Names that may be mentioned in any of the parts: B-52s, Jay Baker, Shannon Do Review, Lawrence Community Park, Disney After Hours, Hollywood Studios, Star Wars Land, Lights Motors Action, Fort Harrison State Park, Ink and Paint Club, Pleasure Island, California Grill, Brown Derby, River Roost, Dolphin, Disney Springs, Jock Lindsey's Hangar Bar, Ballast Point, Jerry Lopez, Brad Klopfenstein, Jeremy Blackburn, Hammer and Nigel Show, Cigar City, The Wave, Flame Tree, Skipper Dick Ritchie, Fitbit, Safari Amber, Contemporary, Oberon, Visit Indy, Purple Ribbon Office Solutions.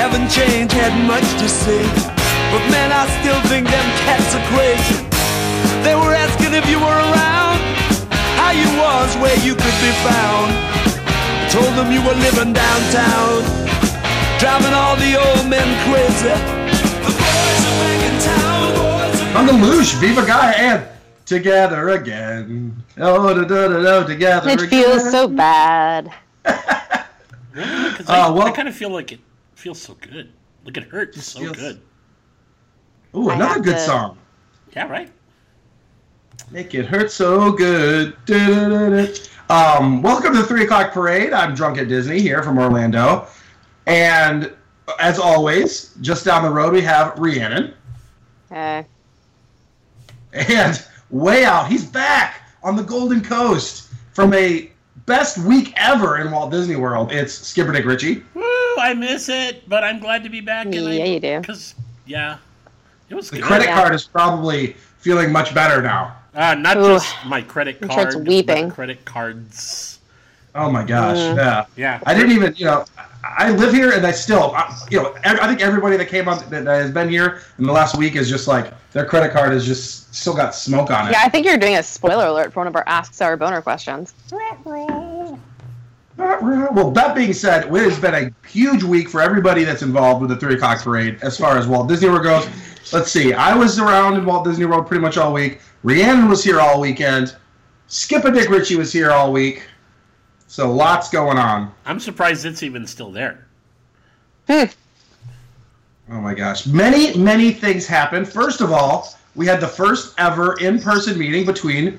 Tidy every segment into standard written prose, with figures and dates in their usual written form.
Haven't changed, had much to say, but man, I still think them cats are crazy. They were asking if you were around, how you was, where you could be found. I told them you were living downtown, driving all the old men crazy. The boys are back in town. On the Lush, Viva Gaia, and Together Again. Oh, da da da da, Together Again. It feels so bad. Really? Because I kind of feel like it feels so good. Like it hurts so good. Ooh, another good song. Yeah, right? Make it hurt so good. Welcome to the 3 o'clock parade. I'm Drunk at Disney here from Orlando. And as always, just down the road we have Rhiannon. Hey. And way out, he's back on the Golden Coast from a best week ever in Walt Disney World. It's Skipper Dick Ritchie. Woo! I miss it, but I'm glad to be back. And yeah, you do. Because, yeah, it was good. The credit card is probably feeling much better now. Not just my credit card, but credit cards. Oh my gosh! Yeah. I didn't even, I live here, and I still, I think everybody that came on that has been here in the last week is just like their credit card is just still got smoke on it. Yeah, I think you're doing a spoiler alert for one of our Ask Sour Boner questions. Well, that being said, it has been a huge week for everybody that's involved with the 3 o'clock parade as far as Walt Disney World goes. Let's see. I was around in Walt Disney World pretty much all week. Rhiannon was here all weekend. Skipper Dick Ritchie was here all week. So lots going on. I'm surprised it's even still there. Oh my gosh. Many, many things happened. First of all, we had the first ever in-person meeting between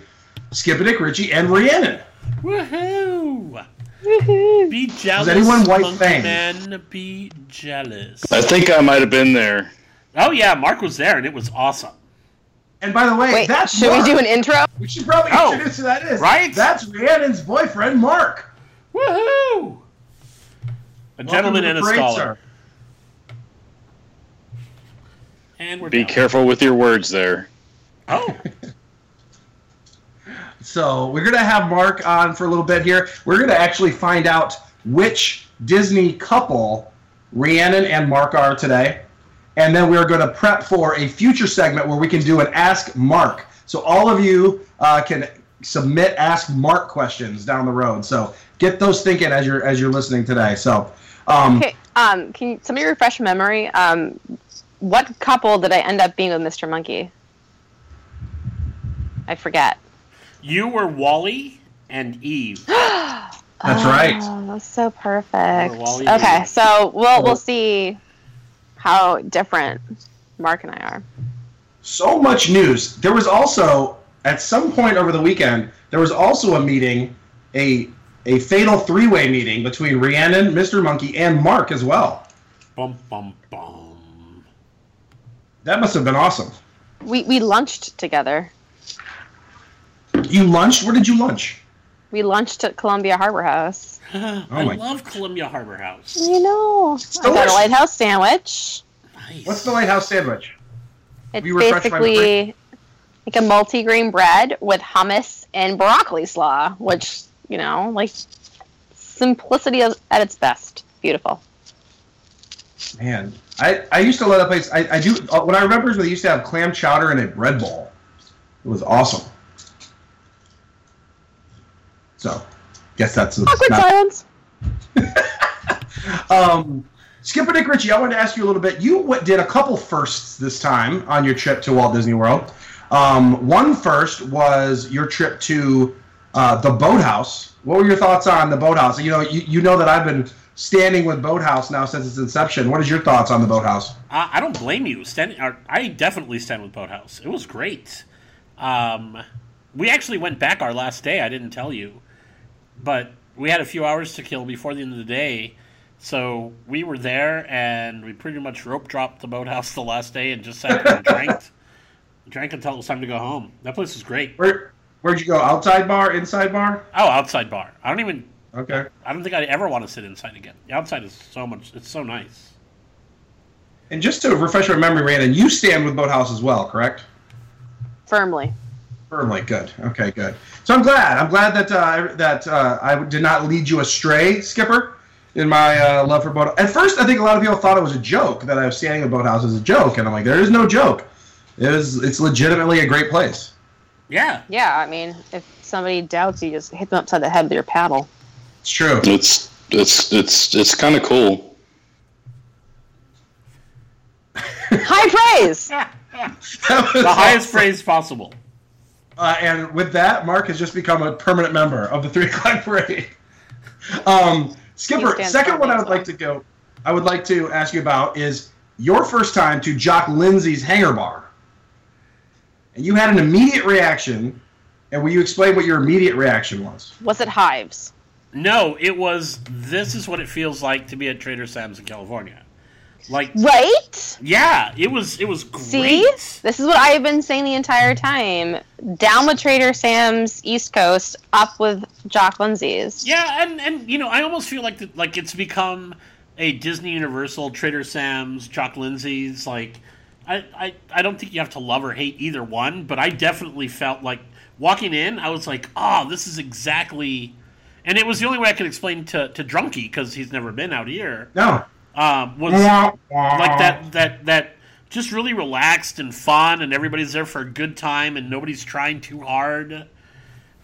Skipper Dick Ritchie and Rhiannon. Woohoo! Be jealous, man. Be jealous. I think I might have been there. Oh yeah, Mark was there, and it was awesome. And by the way, that's should Mark. We do an intro? We should probably introduce who that is. Right? That's Rhiannon's boyfriend, Mark. Woohoo! A gentleman and a scholar. And we're Be careful with your words there. Oh. So we're going to have Mark on for a little bit here. We're going to actually find out which Disney couple Rhiannon and Mark are today. And then we're going to prep for a future segment where we can do an Ask Mark. So all of you can submit Ask Mark questions down the road. So get those thinking as you're listening today. So, okay. Can somebody refresh memory? What couple did I end up being with Mr. Monkey? I forget. You were WALL-E and EVE. That's right. That's so perfect. Okay, so we'll see how different Mark and I are. So much news. There was also, at some point over the weekend, there was also a meeting, a fatal three-way meeting between Rhiannon, Mr. Monkey, and Mark as well. Bum, bum, bum. That must have been awesome. We lunched together. You lunched? Where did you lunch? We lunched at Columbia Harbor House. I love Columbia Harbor House. You know. I got a lighthouse sandwich. Nice. What's the lighthouse sandwich? It's basically like a multigrain bread with hummus and broccoli slaw, which, simplicity at its best. Beautiful. Man, I used to love that place. What I remember is they used to have clam chowder in a bread bowl. It was awesome. So, guess that's awkward silence. Skipper Dick Ritchie, I wanted to ask you a little bit. You did a couple firsts this time on your trip to Walt Disney World. One first was your trip to the Boathouse. What were your thoughts on the Boathouse? You know that I've been standing with Boathouse now since its inception. What is your thoughts on the Boathouse? I don't blame you. I definitely stand with Boathouse. It was great. We actually went back our last day. I didn't tell you. But we had a few hours to kill before the end of the day, so we were there, and we pretty much rope-dropped the Boathouse the last day and just sat there and drank until it was time to go home. That place was great. Where'd you go? Outside bar? Inside bar? Oh, outside bar. Okay. I don't think I'd ever want to sit inside again. The outside is it's so nice. And just to refresh my memory, Rhiannon, you stand with Boathouse as well, correct? Firmly, good. Okay, good. So I'm glad that I did not lead you astray, Skipper. in my love for Boathouse. At first, I think a lot of people thought it was a joke, that I was standing at Boathouse as a joke, and I'm like, there is no joke. It's legitimately a great place. Yeah. Yeah, I mean, if somebody doubts you, just hit them upside the head with your paddle. It's true. It's kind of cool. High praise! The highest praise possible. And with that, Mark has just become a permanent member of the 3 o'clock parade. Skipper, second one I would like to go. I would like to ask you about is your first time to Jock Lindsey's Hangar Bar, and you had an immediate reaction. And will you explain what your immediate reaction was? Was it hives? No, it was. This is what it feels like to be at Trader Sam's in California. Like, right? Yeah, it was great. See? This is what I have been saying the entire time. Down with Trader Sam's East Coast, up with Jock Lindsey's. Yeah, and you know, I almost feel like like it's become a Disney Universal, Trader Sam's, Jock Lindsey's. Like, I don't think you have to love or hate either one, but I definitely felt like walking in, I was like, oh, this is exactly. And it was the only way I could explain to Drunky, because he's never been out here. No. Was like that just really relaxed and fun, and everybody's there for a good time, and nobody's trying too hard.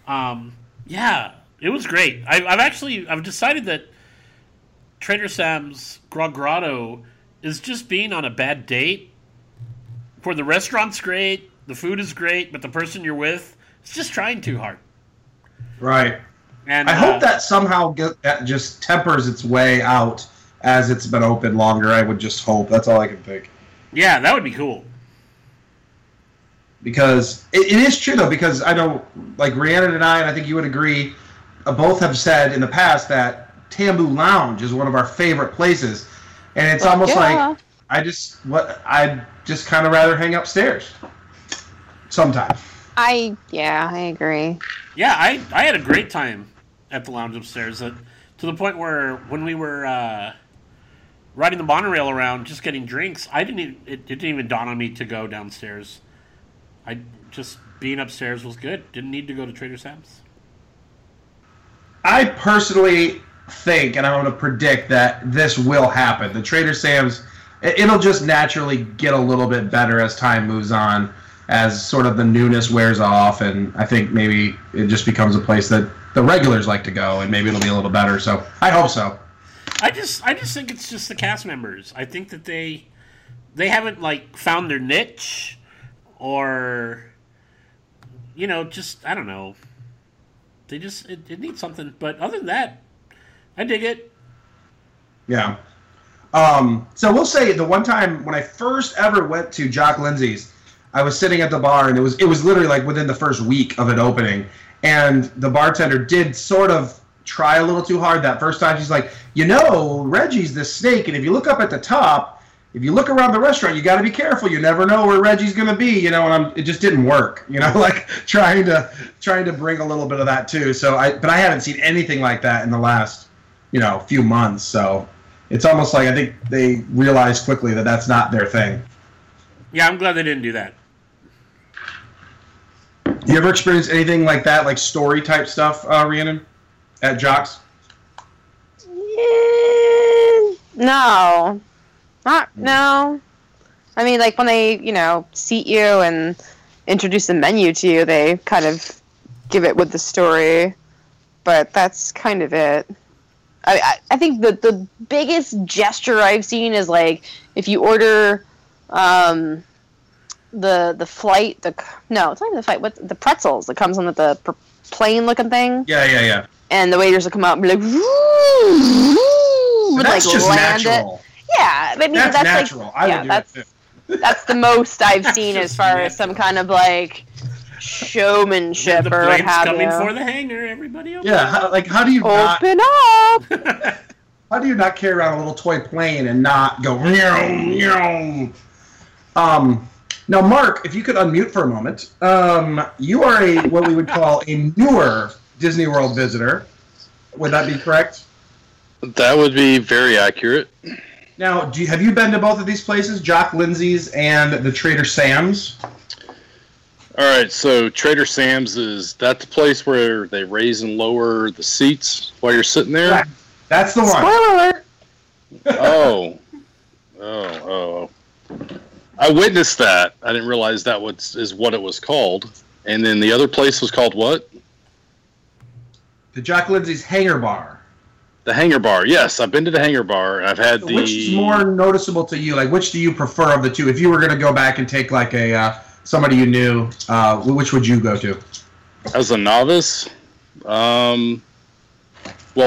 Yeah, it was great. I've decided that Trader Sam's Grog Grotto is just being on a bad date, where the restaurant's great, the food is great, but the person you're with is just trying too hard. Right. And I hope that somehow that just tempers its way out. As it's been open longer, I would just hope. That's all I can think. Yeah, that would be cool. Because it is true, though, because I know, like, Rhiannon and I think you would agree, both have said in the past that Tambu Lounge is one of our favorite places. And it's almost like I'd just kind of rather hang upstairs sometimes. I agree. Yeah, I had a great time at the lounge upstairs. To the point where when we were riding the monorail around, just getting drinks, it didn't even dawn on me to go downstairs. I just being upstairs was good. Didn't need to go to Trader Sam's. I personally think, and I want to predict that this will happen. The Trader Sam's, it'll just naturally get a little bit better as time moves on, as sort of the newness wears off, and I think maybe it just becomes a place that the regulars like to go, and maybe it'll be a little better. So I hope so. I just think it's just the cast members. I think that they haven't like found their niche, or you know, just I don't know. They just it needs something. But other than that, I dig it. Yeah. So we'll say the one time when I first ever went to Jock Lindsey's, I was sitting at the bar, and it was literally like within the first week of it opening. And the bartender did sort of try a little too hard that first time. She's like, you know, Reggie's this snake, and if you look up at the top, if you look around the restaurant, you got to be careful. You never know where Reggie's going to be, you know. And it just didn't work, you know, like trying to bring a little bit of that too. So but I haven't seen anything like that in the last, you know, few months. So it's almost like I think they realized quickly that that's not their thing. Yeah, I'm glad they didn't do that. You ever experienced anything like that, like story-type stuff, Rhiannon, at Jock's? Yeah, no. No. I mean, like, when they, you know, seat you and introduce the menu to you, they kind of give it with the story. But that's kind of it. I think the biggest gesture I've seen is, like, if you order the flight, it's not even the flight, what, the pretzels that comes on with the plane looking thing. Yeah. And the waiters will come out and be like, woo, that's like, just land natural. Yeah, I mean, that's natural. Like, that's the most I've seen as far natural. As some kind of like showmanship the or what have you. The plane's coming for the hangar, everybody. Open up. Like how do you open up? How do you not carry around a little toy plane and not go? Now, Mark, if you could unmute for a moment, you are what we would call a newer Disney World visitor. Would that be correct? That would be very accurate. Now, have you been to both of these places, Jock Lindsey's and the Trader Sam's? All right, so Trader Sam's, that's the place where they raise and lower the seats while you're sitting there? Right. That's the one. Spoiler alert! Oh. I witnessed that. I didn't realize that is what it was called. And then the other place was called what? The Jock Lindsey's Hangar Bar. The Hangar Bar, yes. I've been to the Hangar Bar. I've had the... Which is more noticeable to you? Like, which do you prefer of the two? If you were going to go back and take, like, a somebody you knew, which would you go to? As a novice? Well,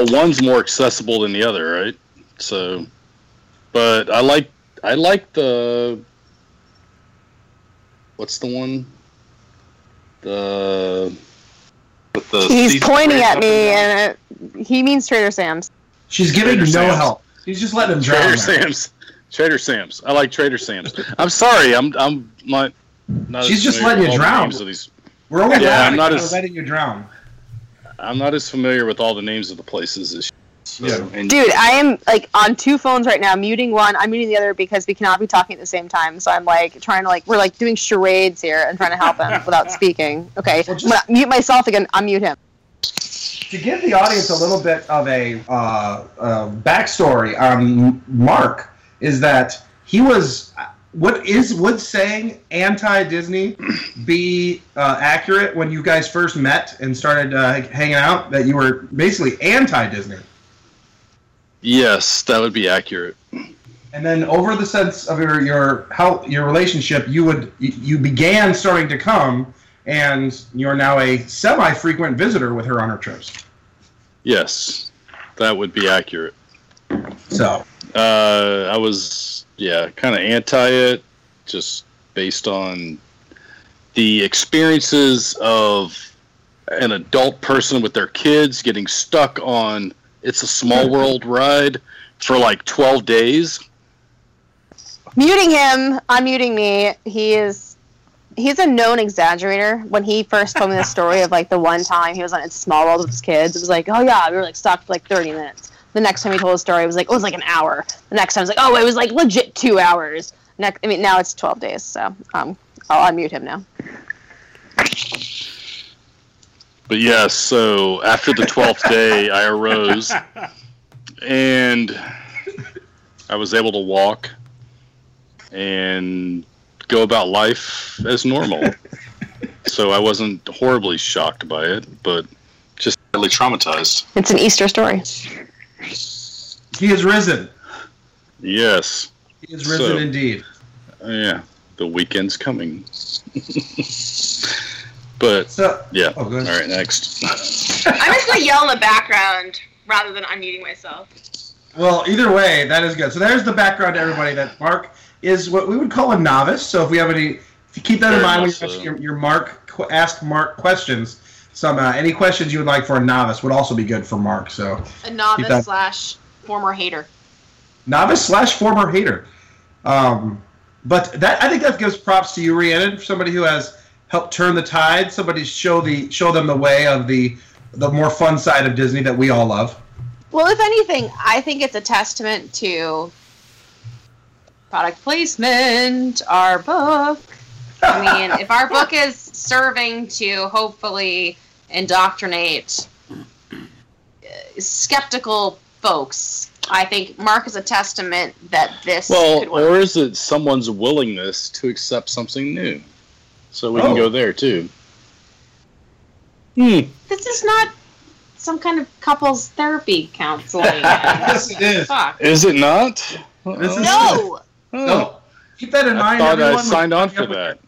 one's more accessible than the other, right? So, but I like the... What's the one? He's pointing at me, and he means Trader Sam's. She's giving no help. He's just letting him drown. Trader Sam's. I like Trader Sam's. I'm sorry. I'm not. She's just letting you drown. We're only letting you drown. I'm not as familiar with all the names of the places as she is. So, yeah. Dude, I am like on two phones right now. Muting one, I'm muting the other because we cannot be talking at the same time. So I'm like trying to we're like doing charades here and trying to help him without speaking. Okay, well, I'm gonna mute myself again. Unmute him. To give the audience a little bit of a backstory on Mark is that he was would saying anti-Disney be accurate when you guys first met and started hanging out, that you were basically anti-Disney? Yes, that would be accurate. And then over the sense of your relationship, you began starting to come, and you're now a semi-frequent visitor with her on her trips. Yes, that would be accurate. So I was kind of anti it, just based on the experiences of an adult person with their kids getting stuck on It's a Small World ride for like 12 days. Muting him, unmuting me. He's a known exaggerator. When he first told me the story of like the one time he was on It's a Small World with his kids, it was like, oh yeah, we were like stuck for like 30 minutes. The next time he told the story, it was like, oh, it was like an hour. The next time, it was like, oh, it was like legit 2 hours. Now it's 12 days, so I'll unmute him now. But yeah, so after the 12th day, I arose, and I was able to walk and go about life as normal. So I wasn't horribly shocked by it, but just really traumatized. It's an Easter story. He has risen. Yes. He has risen indeed. Yeah, the weekend's coming. But, yeah. Oh, all right, next. I'm just going to yell in the background rather than unmuting myself. Well, either way, that is good. So there's the background to everybody, that Mark is what we would call a novice. So if you keep that in mind when you ask your ask Mark questions, any questions you would like for a novice would also be good for Mark. So a novice / former hater. Novice / former hater. But I think that gives props to you, Rhiannon, somebody who has help turn the tide. Somebody show them the way of the more fun side of Disney that we all love. Well, if anything, I think it's a testament to product placement, our book. I mean, if our book is serving to hopefully indoctrinate skeptical folks, I think Mark is a testament that this could work. Or is it someone's willingness to accept something new? So we can go there, too. This is not some kind of couples therapy counseling. Yes, it is. Fuck. Is it not? No. Keep that in mind, everyone. I signed on for that.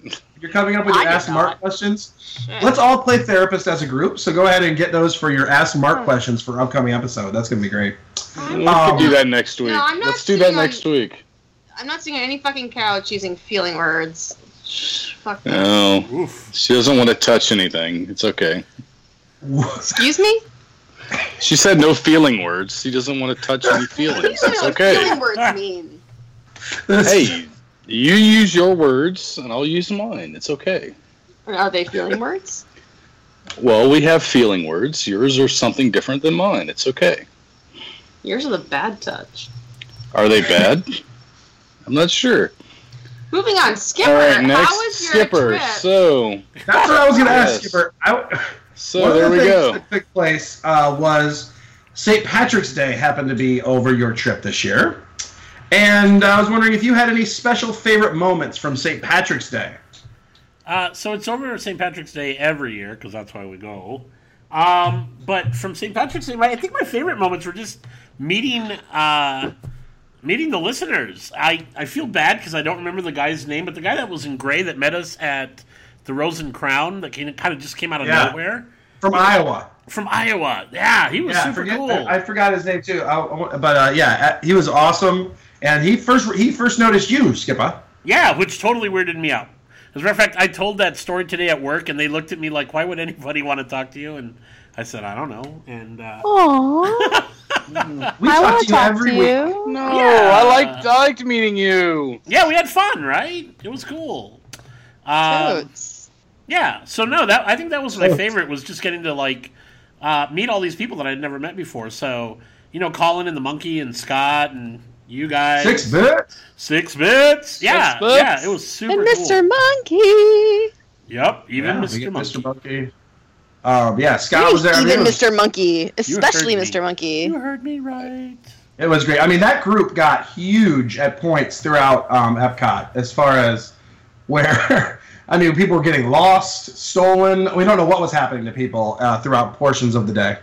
You're coming up with your Ask Mark questions. Shit. Let's all play therapist as a group, so go ahead and get those for your Ask Mark questions for upcoming episode. That's going to be great. We could do that next week. Let's do that next week. I'm not sitting on any fucking couch using feeling words. Fuck no. Oof. She doesn't want to touch anything. It's okay. Excuse me? She said no feeling words. She doesn't want to touch any feelings. It's okay. Feeling words mean. Hey, you use your words and I'll use mine. It's okay. Are they feeling words? Well, we have feeling words. Yours are something different than mine. It's okay. Yours are the bad touch. Are they bad? I'm not sure. Moving on, Skipper. All right, next, how was your trip? That's what I was going to ask, Skipper. There we go. One of the things that took place was St. Patrick's Day happened to be over your trip this year. And I was wondering if you had any special favorite moments from St. Patrick's Day. So it's over St. Patrick's Day every year, because that's why we go. But from St. Patrick's Day, I think my favorite moments were just meeting the listeners. I feel bad because I don't remember the guy's name, but the guy that was in gray that met us at the Rose and Crown that kind of just came out of nowhere. From Iowa. Yeah, he was super cool. I forgot his name, too. But he was awesome. And he first noticed you, Skipper. Yeah, which totally weirded me out. As a matter of fact, I told that story today at work, and they looked at me like, why would anybody want to talk to you? And I said, I don't know. And we talk to you every week. No, yeah. I liked meeting you. Yeah, we had fun, right? It was cool. Yeah, so no, I think that was my favorite, was just getting to meet all these people that I'd never met before. So, Colin and the Monkey and Scott and you guys. Six bits. Yeah, it was super cool. And Mr. Monkey. Yep, Mr. Monkey. Scott was there. Even Mr. Monkey, especially Mr. Monkey. You heard me right. It was great. I mean, that group got huge at points throughout Epcot as far as where, people were getting lost, stolen. We don't know what was happening to people throughout portions of the day.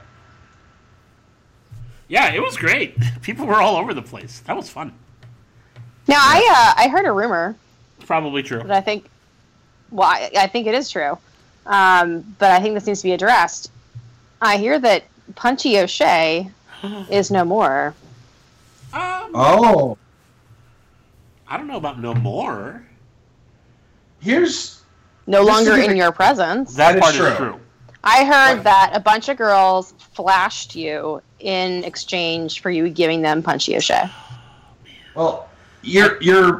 Yeah, it was great. People were all over the place. That was fun. Now, I heard a rumor. It's probably true. But I think, I think it is true. But I think this needs to be addressed. I hear that Punchy O'Shea is no more. I don't know about no more. Here's no longer in your presence. That part is true. I heard that a bunch of girls flashed you in exchange for you giving them Punchy O'Shea. Well, I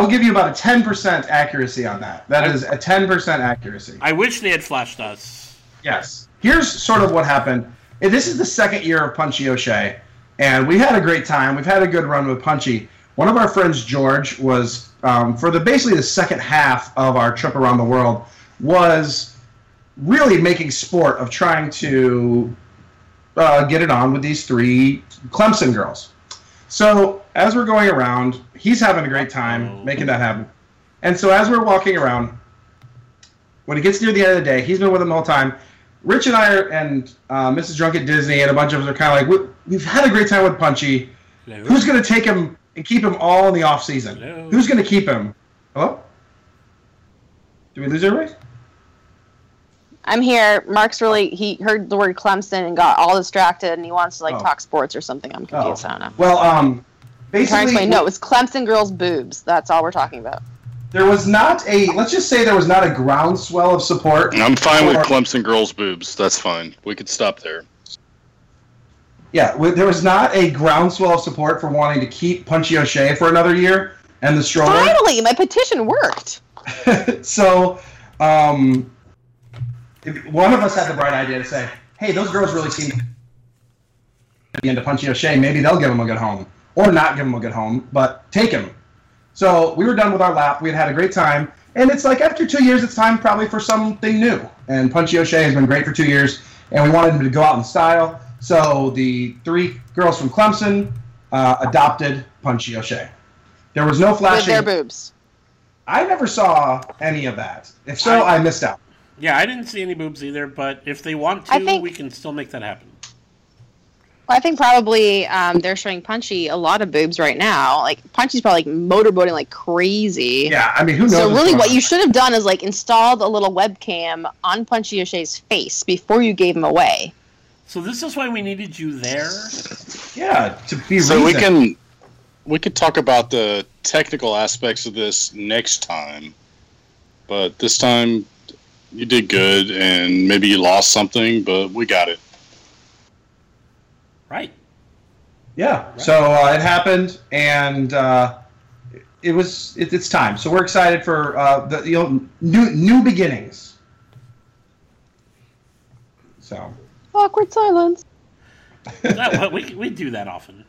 will give you about a 10% accuracy on that. That is a 10% accuracy. I wish they had flashed us. Yes. Here's sort of what happened. This is the second year of Punchy O'Shea, and we had a great time. We've had a good run with Punchy. One of our friends, George, was, for basically the second half of our trip around the world, was really making sport of trying to get it on with these three Clemson girls. So as we're going around, he's having a great time making that happen. And so as we're walking around, when it gets near the end of the day, he's been with them the whole time. Rich and I and Mrs. Drunk at Disney and a bunch of us are kind of like, we've had a great time with Punchy. Hello. Who's going to take him and keep him all in the off season? Hello. Who's going to keep him? Hello? Did we lose everybody? I'm here. Mark's he heard the word Clemson and got all distracted, and he wants to talk sports or something. I'm confused. I don't know. Well, basically, no, it was Clemson girls' boobs. That's all we're talking about. There was not a groundswell of support. I'm fine with Clemson girls' boobs. That's fine. We could stop there. Yeah, there was not a groundswell of support for wanting to keep Punchy O'Shea for another year and the stroller. Finally, my petition worked. So, one of us had the bright idea to say, hey, those girls really seem to be into Punchy O'Shea. Maybe they'll give him a good home. Or not give him a good home, but take him. So we were done with our lap. We had a great time. And it's like after 2 years, it's time probably for something new. And Punchy O'Shea has been great for 2 years. And we wanted him to go out in style. So the three girls from Clemson adopted Punchy O'Shea. There was no flashing. With their boobs. I never saw any of that. If so, I missed out. Yeah, I didn't see any boobs either, but if they want to, we can still make that happen. Well, I think probably they're showing Punchy a lot of boobs right now. Like, Punchy's probably motorboating like crazy. Yeah, who knows? So really what you should have done is installed a little webcam on Punchy O'Shea's face before you gave him away. So this is why we needed you there? Yeah, to be reasoned. So we could talk about the technical aspects of this next time, but this time... You did good, and maybe you lost something, but we got it. Right. Yeah. Right. So it happened, and it was it's time. So we're excited for the new beginnings. So awkward silence. We do that often.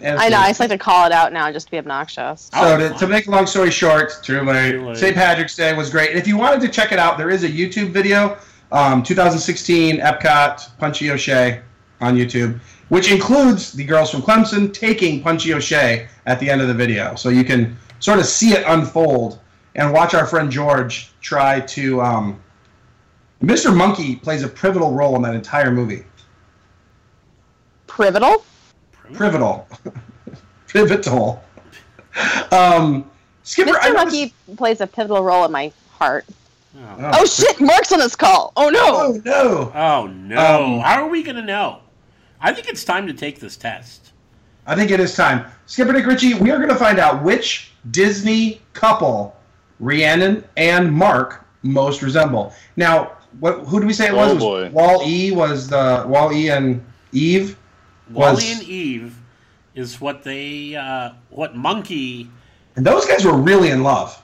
I know. I just like to call it out now just to be obnoxious. So to make a long story short, St. Patrick's Day was great. And if you wanted to check it out, there is a YouTube video, 2016 Epcot Punchy O'Shea. on YouTube, which includes the girls from Clemson taking Punchy O'Shea at the end of the video. So you can sort of see it unfold and watch our friend George try to... Mr. Monkey plays a pivotal role in that entire movie. Pivotal? Pivotal. Pivotal. Skipper, Mr. Monkey plays a pivotal role in my heart. Oh shit, Mark's on this call. Oh, no. Oh, no. Oh, no. How are we going to know? I think it's time to take this test. I think it is time. Skipper Dick Ritchie, we are going to find out which Disney couple Rhiannon and Mark most resemble. Now, who do we say it was? Oh, it was WALL-E was the WALL-E and EVE. WALL-E and EVE is what they what Monkey and those guys were really in love.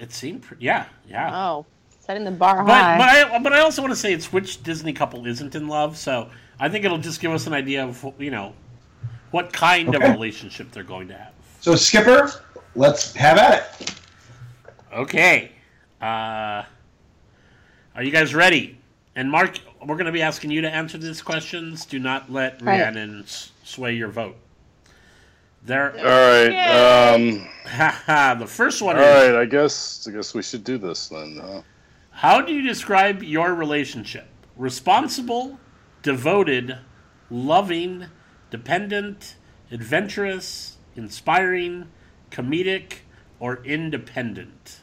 It seemed, yeah. Oh, setting the bar high. But I also want to say it's which Disney couple isn't in love. So I think it'll just give us an idea of what kind of relationship they're going to have. So Skipper, let's have at it. Okay. Are you guys ready? And Mark, we're going to be asking you to answer these questions. Do not let Rhiannon sway your vote. All right. The first one. All right. I guess we should do this then. How do you describe your relationship? Responsible, devoted, loving, dependent, adventurous, inspiring, comedic, or independent?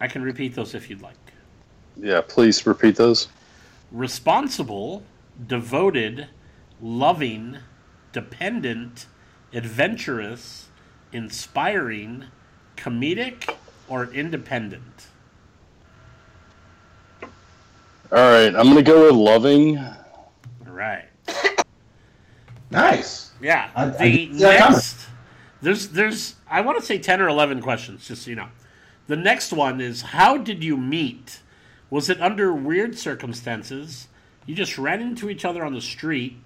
I can repeat those if you'd like. Yeah, please repeat those. Responsible, devoted, loving, dependent, adventurous, inspiring, comedic, or independent? All right, I'm going to go with loving. All right. Nice. Yeah. There's I want to say 10 or 11 questions, just so you know. The next one is, how did you meet? Was it under weird circumstances? You just ran into each other on the street,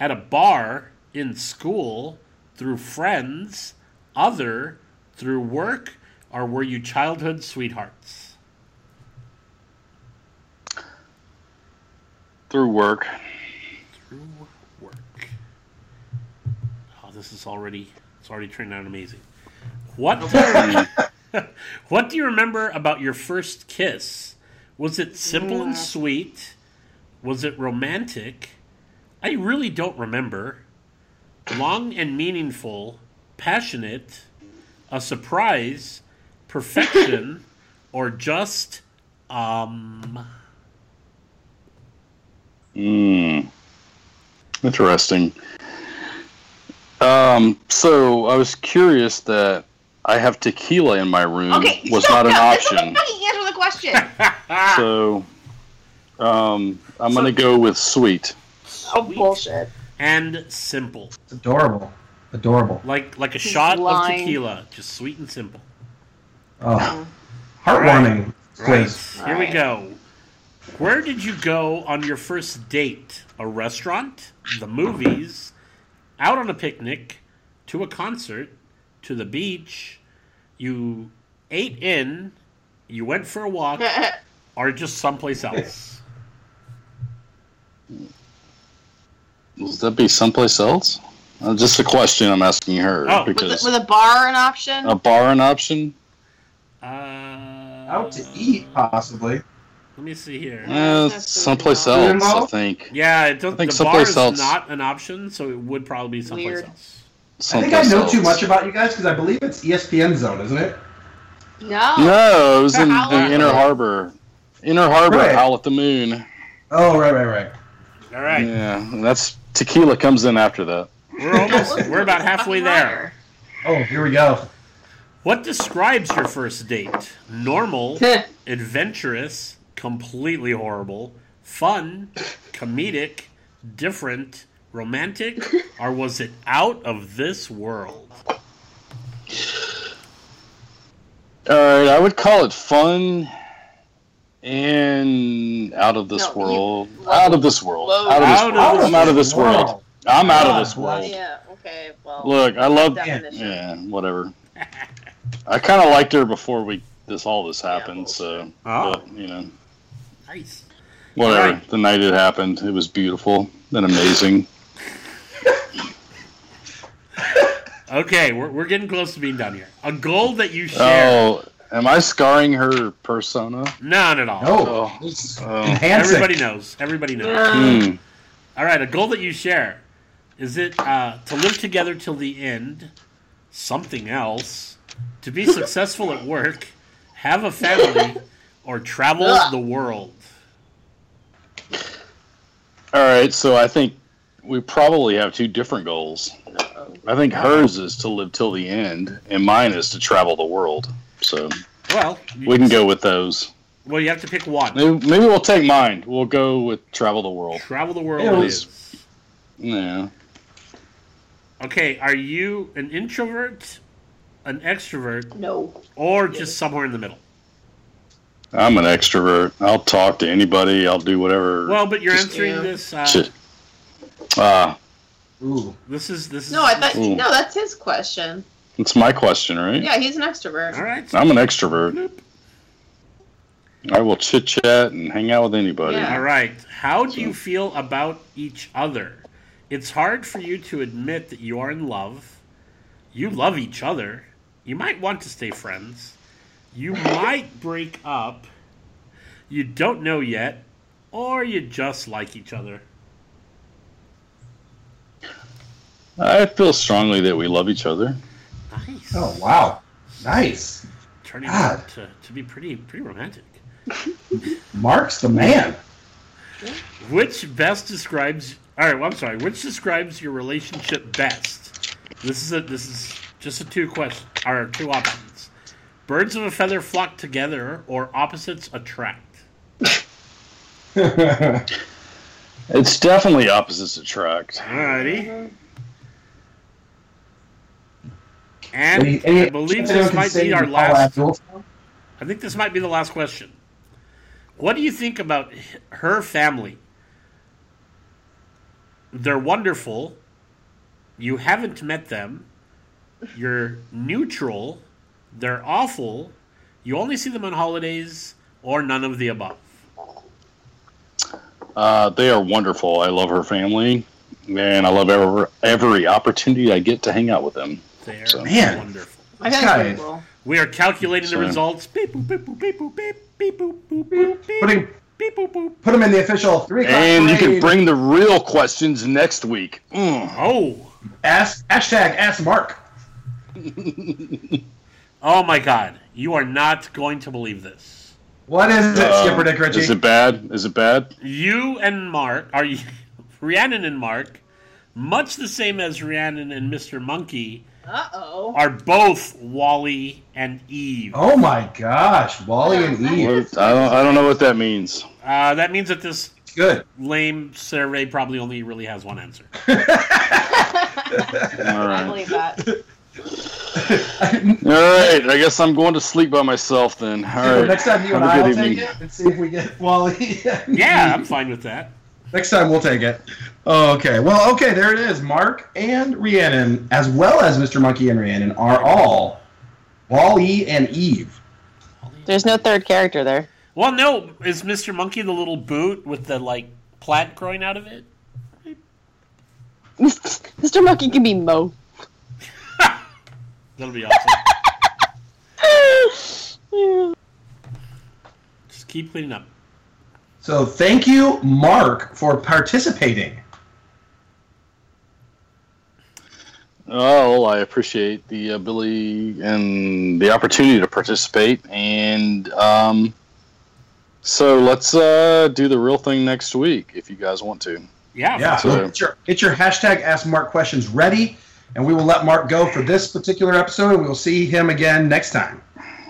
at a bar, in school, through friends, other, through work, or were you childhood sweethearts? Through work. Through work. Oh, this is already, it's already turned out amazing. What do you remember about your first kiss? Was it simple and sweet? Was it romantic? I really don't remember. Long and meaningful, passionate, a surprise, perfection, or just, Interesting. So I was curious that I have tequila in my room. Okay, was not an option. This is fucking answer the question. So, I'm going to go with sweet. Oh, bullshit. And simple. It's adorable. Adorable. Like a shot of tequila. Just sweet and simple. Oh. Heartwarming. Please. Right. Here we go. Where did you go on your first date? A restaurant? The movies? Out on a picnic? To a concert? To the beach? You ate in, you went for a walk, or just someplace else? Would that be someplace else? Just a question I'm asking her. Oh, because with a bar an option? A bar an option? Out to eat, possibly. Let me see here. Someplace else, I think. Yeah, I think the bar is not an option, so it would probably be someplace else. I think I know too much about you guys because I believe it's ESPN Zone, isn't it? No, it was in the Inner Harbor. Inner Harbor, right. Howl at the Moon. Oh, right. All right. Yeah, that's tequila comes in after that. We're about halfway there. Oh, here we go. What describes your first date? Normal, adventurous, completely horrible, fun, comedic, different, romantic, or was it out of this world? All right, I would call it fun and out of this world. Out of this world. I'm out of this world. I'm out of this world. Yeah, okay, well. Look, I love... Yeah, whatever. I kind of liked her before this happened, so... But, Nice. Whatever. Right. The night it happened, it was beautiful and amazing. Okay, we're getting close to being done here. A goal that you share. Oh, am I scarring her persona? Not at all. No. Enhancing. Everybody knows. All right, a goal that you share. Is it to live together till the end, something else, to be successful at work, have a family, or travel the world? All right, so I think we probably have two different goals. I think hers is to live till the end, and mine is to travel the world. So we can go with those. Well, you have to pick one. Maybe we'll take mine. We'll go with travel the world. Travel the world is. Yeah. Okay, are you an introvert, an extrovert? No. Or just somewhere in the middle? I'm an extrovert. I'll talk to anybody. I'll do whatever. Well, but you're answering this. This is. No, I thought. Ooh. No, that's his question. It's my question, right? Yeah, he's an extrovert. All right. I'm an extrovert. Nope. I will chit chat and hang out with anybody. Yeah. All right. How do you feel about each other? It's hard for you to admit that you are in love. You love each other. You might want to stay friends. You might break up. You don't know yet, or you just like each other. I feel strongly that we love each other. Nice. Oh, wow. Nice. Turning out to be pretty romantic. Mark's the man. Which best describes... All right, well, I'm sorry. Which describes your relationship best? This is just a two question, or two options. Birds of a feather flock together, or opposites attract? It's definitely opposites attract. All righty. And I believe this might be our last. I think this might be the last question. What do you think about her family? They're wonderful. You haven't met them. You're neutral. They're awful. You only see them on holidays, or none of the above. They are wonderful. I love her family, and I love every opportunity I get to hang out with them. They are wonderful. We are calculating the results. Beep, boop, beep, boop, beep, boop, beep, beep, boop, boop, boop, beep. Put them in the official 3 o'clock. And you can bring the real questions next week. Mm. Oh. Ask Mark. Oh, my God. You are not going to believe this. What is it, Skipper Dick Ritchie? Is it bad? You and Mark, Rhiannon and Mark, much the same as Rhiannon and Mr. Monkey, are both WALL-E and EVE. Oh, my gosh. WALL-E and EVE. I don't know what that means. That means that this lame survey probably only really has one answer. All right. I believe that. Alright, I guess I'm going to sleep by myself then. Alright. Next time you and I will take it and see if we get WALL-E. Yeah, I'm fine with that. Next time we'll take it. Okay, well, there it is. Mark and Rhiannon, as well as Mr. Monkey and Rhiannon, are all WALL-E and EVE. There's no third character there. Well, no. Is Mr. Monkey the little boot with the, plaid growing out of it? Mr. Monkey can be Mo. That'll be awesome. Yeah. Just keep cleaning up. So thank you, Mark, for participating. Oh, I appreciate the ability and the opportunity to participate. And so let's do the real thing next week if you guys want to. Yeah. So. Get your hashtag Ask Mark questions ready. And we will let Mark go for this particular episode, and we will see him again next time.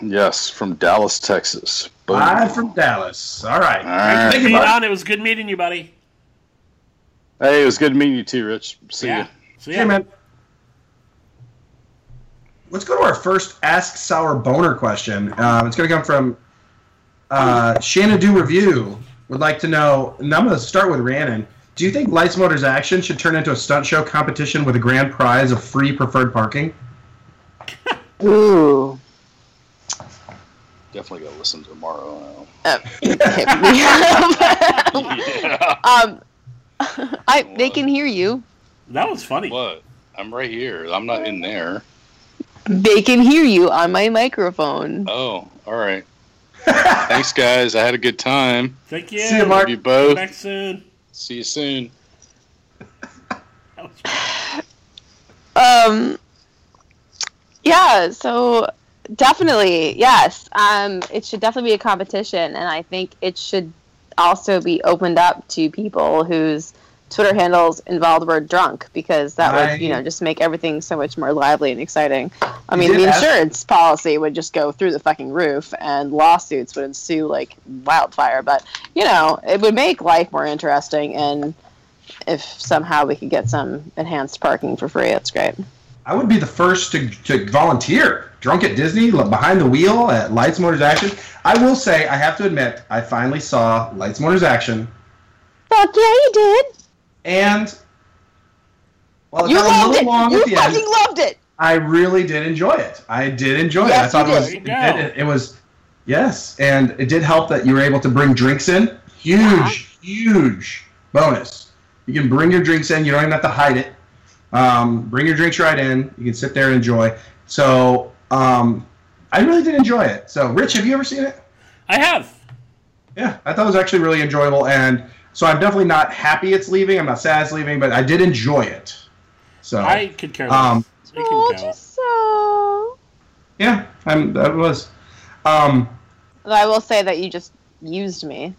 Yes, from Dallas, Texas. Boom. I'm from Dallas. All right. Thank you, Don. It was good meeting you, buddy. Hey, it was good meeting you too, Rich. See ya. See ya. Hey, man. Let's go to our first Ask Sour Boner question. It's going to come from Shannon Do Review. Would like to know, and I'm going to start with Rhiannon. Do you think Lights Motors Action should turn into a stunt show competition with a grand prize of free preferred parking? Ooh. definitely gotta listen tomorrow now. They can hear you. That was funny. What? I'm right here. I'm not in there. They can hear you on my microphone. Oh, all right. Thanks, guys. I had a good time. Thank you. See you, Mark. Love you both. Back soon. See you soon. That was funny. Yeah. So definitely, yes. It should definitely be a competition, and I think it should also be opened up to people whose Twitter handles involve the word drunk, because that would, just make everything so much more lively and exciting. I mean, the insurance policy would just go through the fucking roof, and lawsuits would ensue like wildfire, but, it would make life more interesting, and if somehow we could get some enhanced parking for free, that's great. I would be the first to volunteer. Drunk at Disney, behind the wheel at Lights Motors Action. I will say, I have to admit, I finally saw Lights Motors Action. Fuck yeah, you did! And while it got a little long at the end, you fucking loved it. I really did enjoy it. Yes, I thought it was, and it did help that you were able to bring drinks in. Huge bonus. You can bring your drinks in. You don't even have to hide it. Bring your drinks right in. You can sit there and enjoy. So I really did enjoy it. So Rich, have you ever seen it? I have. Yeah, I thought it was actually really enjoyable, and so I'm definitely not happy it's leaving. I'm not sad it's leaving, but I did enjoy it. So I could care less. Told you so. Yeah, that was. I will say that you just used me.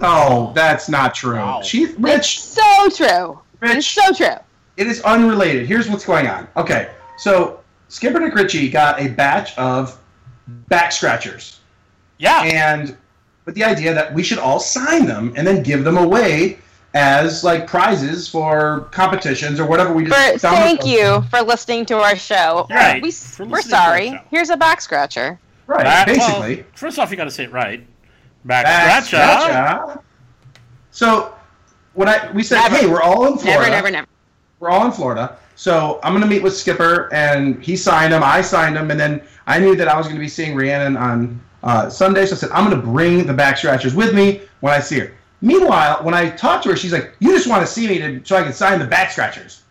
Oh, that's not true. Wow. Rich. It's so true. Rich, it's so true. It is unrelated. Here's what's going on. Okay, so Skipper Dick Ritchie got a batch of back scratchers. Yeah. And with the idea that we should all sign them and then give them away as like prizes for competitions or whatever we just. Thank you for listening to our show. Right. We're sorry. Here's a back scratcher. Right. Basically. Well, first off, you got to say it right. Back scratcher. So we said, hey, we're all in Florida. Never. We're all in Florida. So I'm going to meet with Skipper, and he signed them. I signed them, and then I knew that I was going to be seeing Rhiannon on Sunday, so I said, I'm going to bring the back scratchers with me when I see her. Meanwhile, when I talked to her, she's like, you just want to see me so I can sign the back scratchers.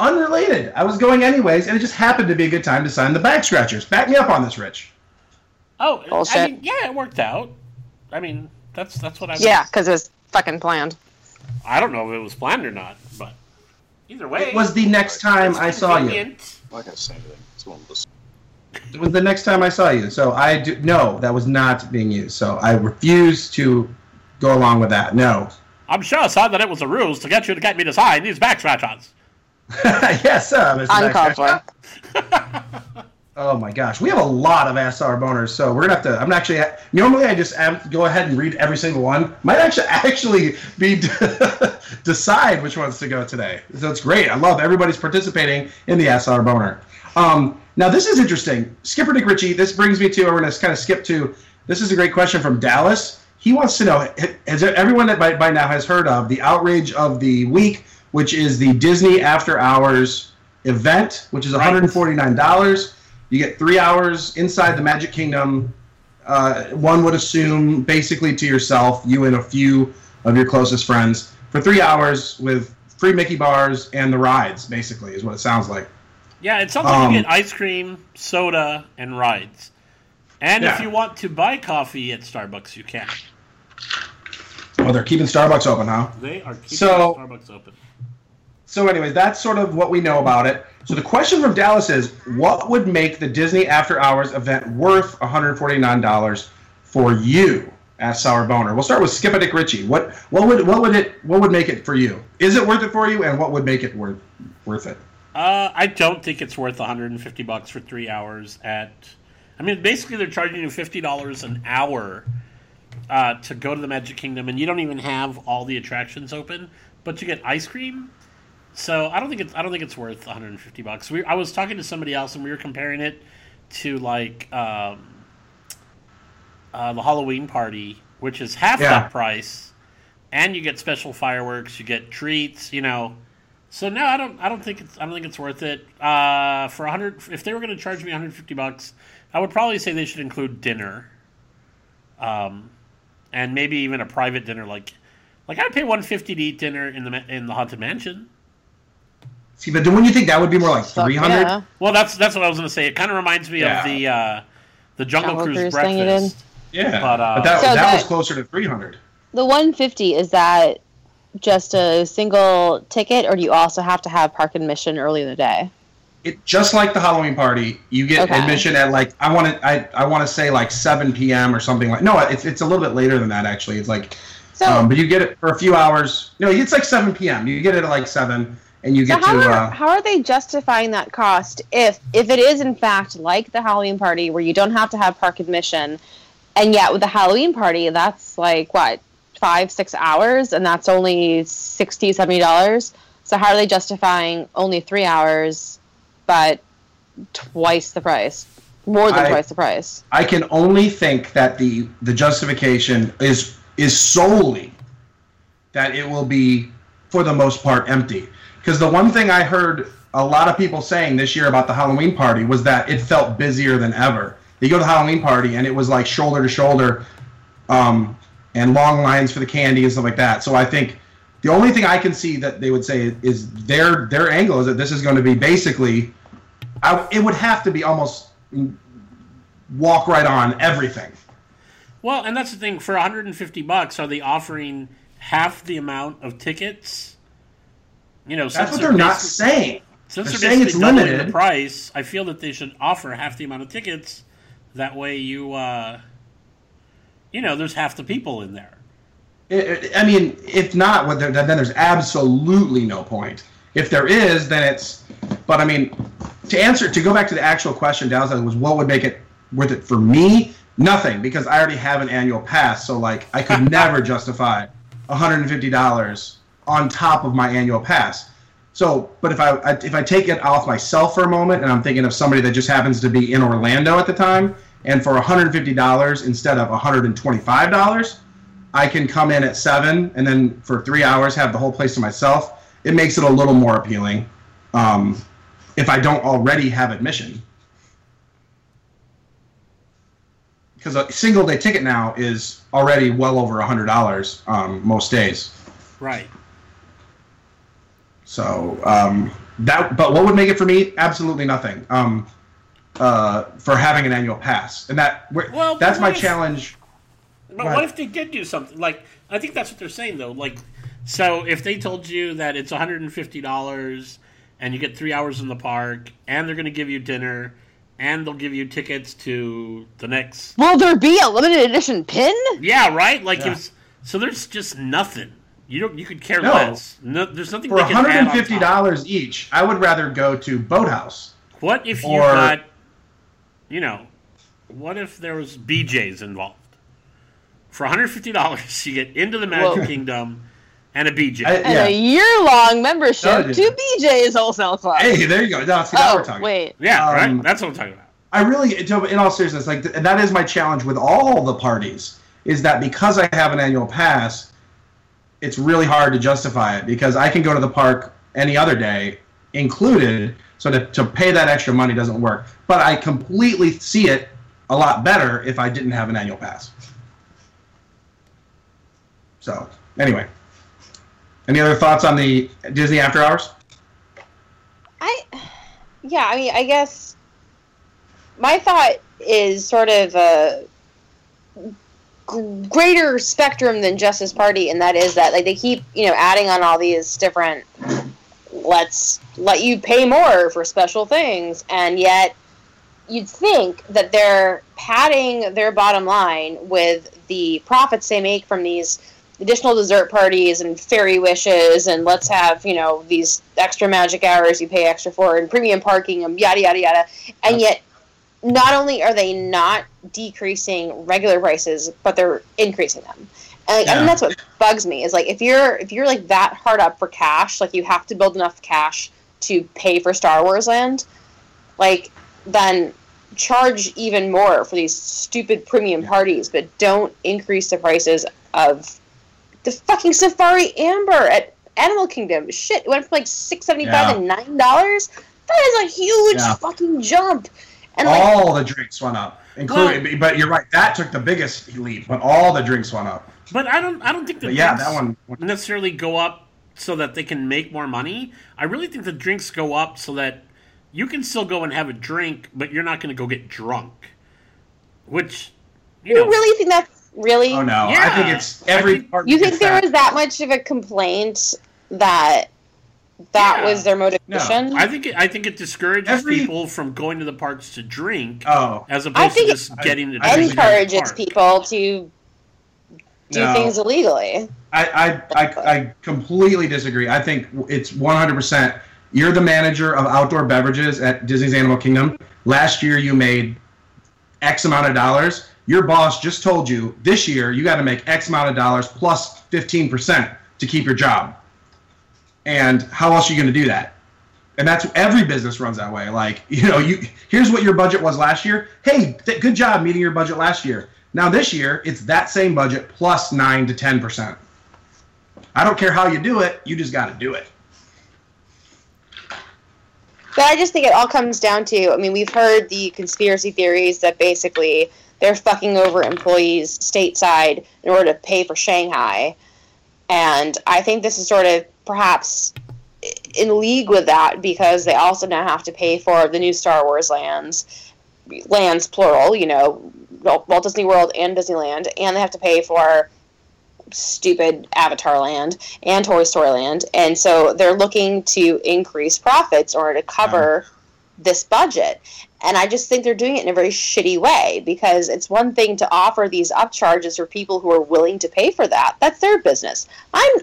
Unrelated. I was going anyways, and it just happened to be a good time to sign the back scratchers. Back me up on this, Rich. Oh, bullshit. I mean, yeah, it worked out. I mean, that's what I was... Yeah, because it was fucking planned. I don't know if it was planned or not, but either way... It was the next time I saw you. Like I said, it's one of those... It was the next time I saw you, so that was not being used. So I refuse to go along with that. No, I'm sure, son, that it was a ruse to get you to get me to sign these back scratchers. Yes, sir. Uncalled for. Oh my gosh, we have a lot of SR boners, so we're gonna have to. I'm actually normally I just go ahead and read every single one. Might actually be decide which ones to go today. So it's great. I love everybody's participating in the SR boner. Now, this is interesting. Skipper Dick Ritchie, this brings me to, we're going to kind of skip to, this is a great question from Dallas. He wants to know, has everyone that by now has heard of the outrage of the week, which is the Disney After Hours event, which is $149. You get 3 hours inside the Magic Kingdom. One would assume basically to yourself, you and a few of your closest friends, for 3 hours with free Mickey bars and the rides, basically, is what it sounds like. Yeah, it sounds like you get ice cream, soda, and rides. And if you want to buy coffee at Starbucks, you can. Well, they're keeping Starbucks open, huh? They are keeping Starbucks open. So anyways, that's sort of what we know about it. So the question from Dallas is, what would make the Disney After Hours event worth $149 for you? Asked Sour Boner. We'll start with Skipper Dick Ritchie. What would make it for you? Is it worth it for you, and what would make it worth it? I don't think it's worth $150 for 3 hours basically they're charging you $50 an hour to go to the Magic Kingdom, and you don't even have all the attractions open, but you get ice cream. So I don't think it's worth $150. I was talking to somebody else, and we were comparing it to like the Halloween party, which is half that price, and you get special fireworks, you get treats, So no, I don't think it's worth it. For $100, if they were going to charge me $150, I would probably say they should include dinner, and maybe even a private dinner. Like I'd pay $150 to eat dinner in the Haunted Mansion. See, but wouldn't you think that would be more like $300? Yeah. Well, that's what I was going to say. It kind of reminds me of the Jungle Cruise breakfast. Yeah, but that was closer to $300. The $150, is that just a single ticket, or do you also have to have park admission early in the day? It just like the Halloween party, you get admission at I want to say 7 p.m. or something like. No, it's a little bit later than that actually. It's like, so, but you get it for a few hours. No, it's like 7 p.m. You get it at 7. And you how are they justifying that cost if it is in fact like the Halloween party where you don't have to have park admission, and yet with the Halloween party that's like what 5-6 hours and that's only $60-$70. So how are they justifying only 3 hours but twice the price, more than twice the price? I can only think that the justification is solely that it will be for the most part empty. Because the one thing I heard a lot of people saying this year about the Halloween party was that it felt busier than ever. You go to the Halloween party and it was like shoulder to shoulder, and long lines for the candy and stuff like that. So I think the only thing I can see that they would say is their angle is that this is going to be basically, it would have to be almost walk right on everything. Well, and that's the thing. For $150, are they offering half the amount of tickets? You know, that's what they're not saying. Since they're saying it's limited the price, I feel that they should offer half the amount of tickets. That way, there's half the people in there. If not, then there's absolutely no point. If there is, then it's. But I mean, to go back to the actual question, downside was what would make it worth it for me? Nothing, because I already have an annual pass, so I could never justify $150. On top of my annual pass. So, but if I take it off myself for a moment, and I'm thinking of somebody that just happens to be in Orlando at the time, and for $150 instead of $125, I can come in at 7, and then for 3 hours have the whole place to myself. It makes it a little more appealing if I don't already have admission. Because a single day ticket now is already well over $100 most days. Right. So but what would make it for me? Absolutely nothing. For having an annual pass, and that's my challenge. But what if they did do something? I think that's what they're saying though. So if they told you that it's $150 and you get 3 hours in the park, and they're going to give you dinner, and they'll give you tickets to the next. Will there be a limited edition pin? Yeah. Right. So there's just nothing. You could care less. No, there's nothing for $150 each. I would rather go to Boathouse. What if you got, what if there was BJ's involved? For $150, you get into the Magic Kingdom and a BJ and a year-long membership to BJ's Wholesale Club. Hey, there you go. No, see, what we're talking. Wait, about. Yeah, right. That's what I'm talking about. I really, in all seriousness, and that is my challenge with all the parties, is that because I have an annual pass. It's really hard to justify it because I can go to the park any other day included, so to pay that extra money doesn't work. But I completely see it a lot better if I didn't have an annual pass. So, anyway. Any other thoughts on the Disney After Hours? I guess my thought is sort of a greater spectrum than just this party, and that is that they keep adding on all these different let's let you pay more for special things, and yet you'd think that they're padding their bottom line with the profits they make from these additional dessert parties and fairy wishes and let's have these extra magic hours you pay extra for and premium parking and yada yada yada, and yet not only are they not decreasing regular prices, but they're increasing them. And I think that's what bugs me, is if you're that hard up for cash, you have to build enough cash to pay for Star Wars Land, then charge even more for these stupid premium parties, but don't increase the prices of the fucking Safari Amber at Animal Kingdom. Shit, it went from $6.75 to $9. That is a huge fucking jump. And all the drinks went up, including. Well, but you're right, that took the biggest leap. But all the drinks went up. But I don't think the drinks that one necessarily go up so that they can make more money. I really think the drinks go up so that you can still go and have a drink, but you're not going to go get drunk. Which you know, really think that's really? Oh no, yeah. I think it's every. You think there was that much of a complaint that? That was their motivation. No. I think it discourages people from going to the parks to drink, as opposed to just getting to drink. It encourages people to do things illegally. I completely disagree. I think it's 100%. You're the manager of outdoor beverages at Disney's Animal Kingdom. Last year you made X amount of dollars. Your boss just told you this year you got to make X amount of dollars plus 15% to keep your job. And how else are you going to do that? And that's every business runs that way. Like, here's what your budget was last year. Hey, good job meeting your budget last year. Now this year, it's that same budget plus 9 to 10%. I don't care how you do it. You just got to do it. But I just think it all comes down to, I mean, we've heard the conspiracy theories that basically they're fucking over employees stateside in order to pay for Shanghai. And I think this is sort of perhaps in league with that because they also now have to pay for the new Star Wars lands plural, Walt Disney World and Disneyland, and they have to pay for stupid Avatar Land and Toy Story Land, and so they're looking to increase profits in order to cover this budget. And I just think they're doing it in a very shitty way because it's one thing to offer these upcharges for people who are willing to pay for that. That's their business.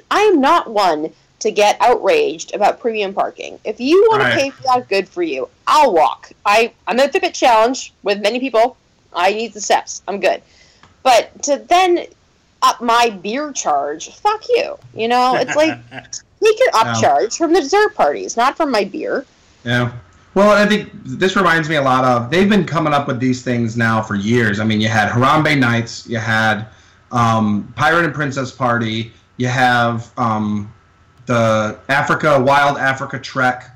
I'm not one to get outraged about premium parking. If you want to pay for that, good for you. I'll walk. I'm in a Fitbit challenge with many people. I need the steps. I'm good. But to then up my beer charge, fuck you. It's like take your upcharge from the dessert parties, not from my beer. Yeah. Well, I think this reminds me a lot of, they've been coming up with these things now for years. I mean, you had Harambe Nights, you had Pirate and Princess Party, you have the Wild Africa Trek.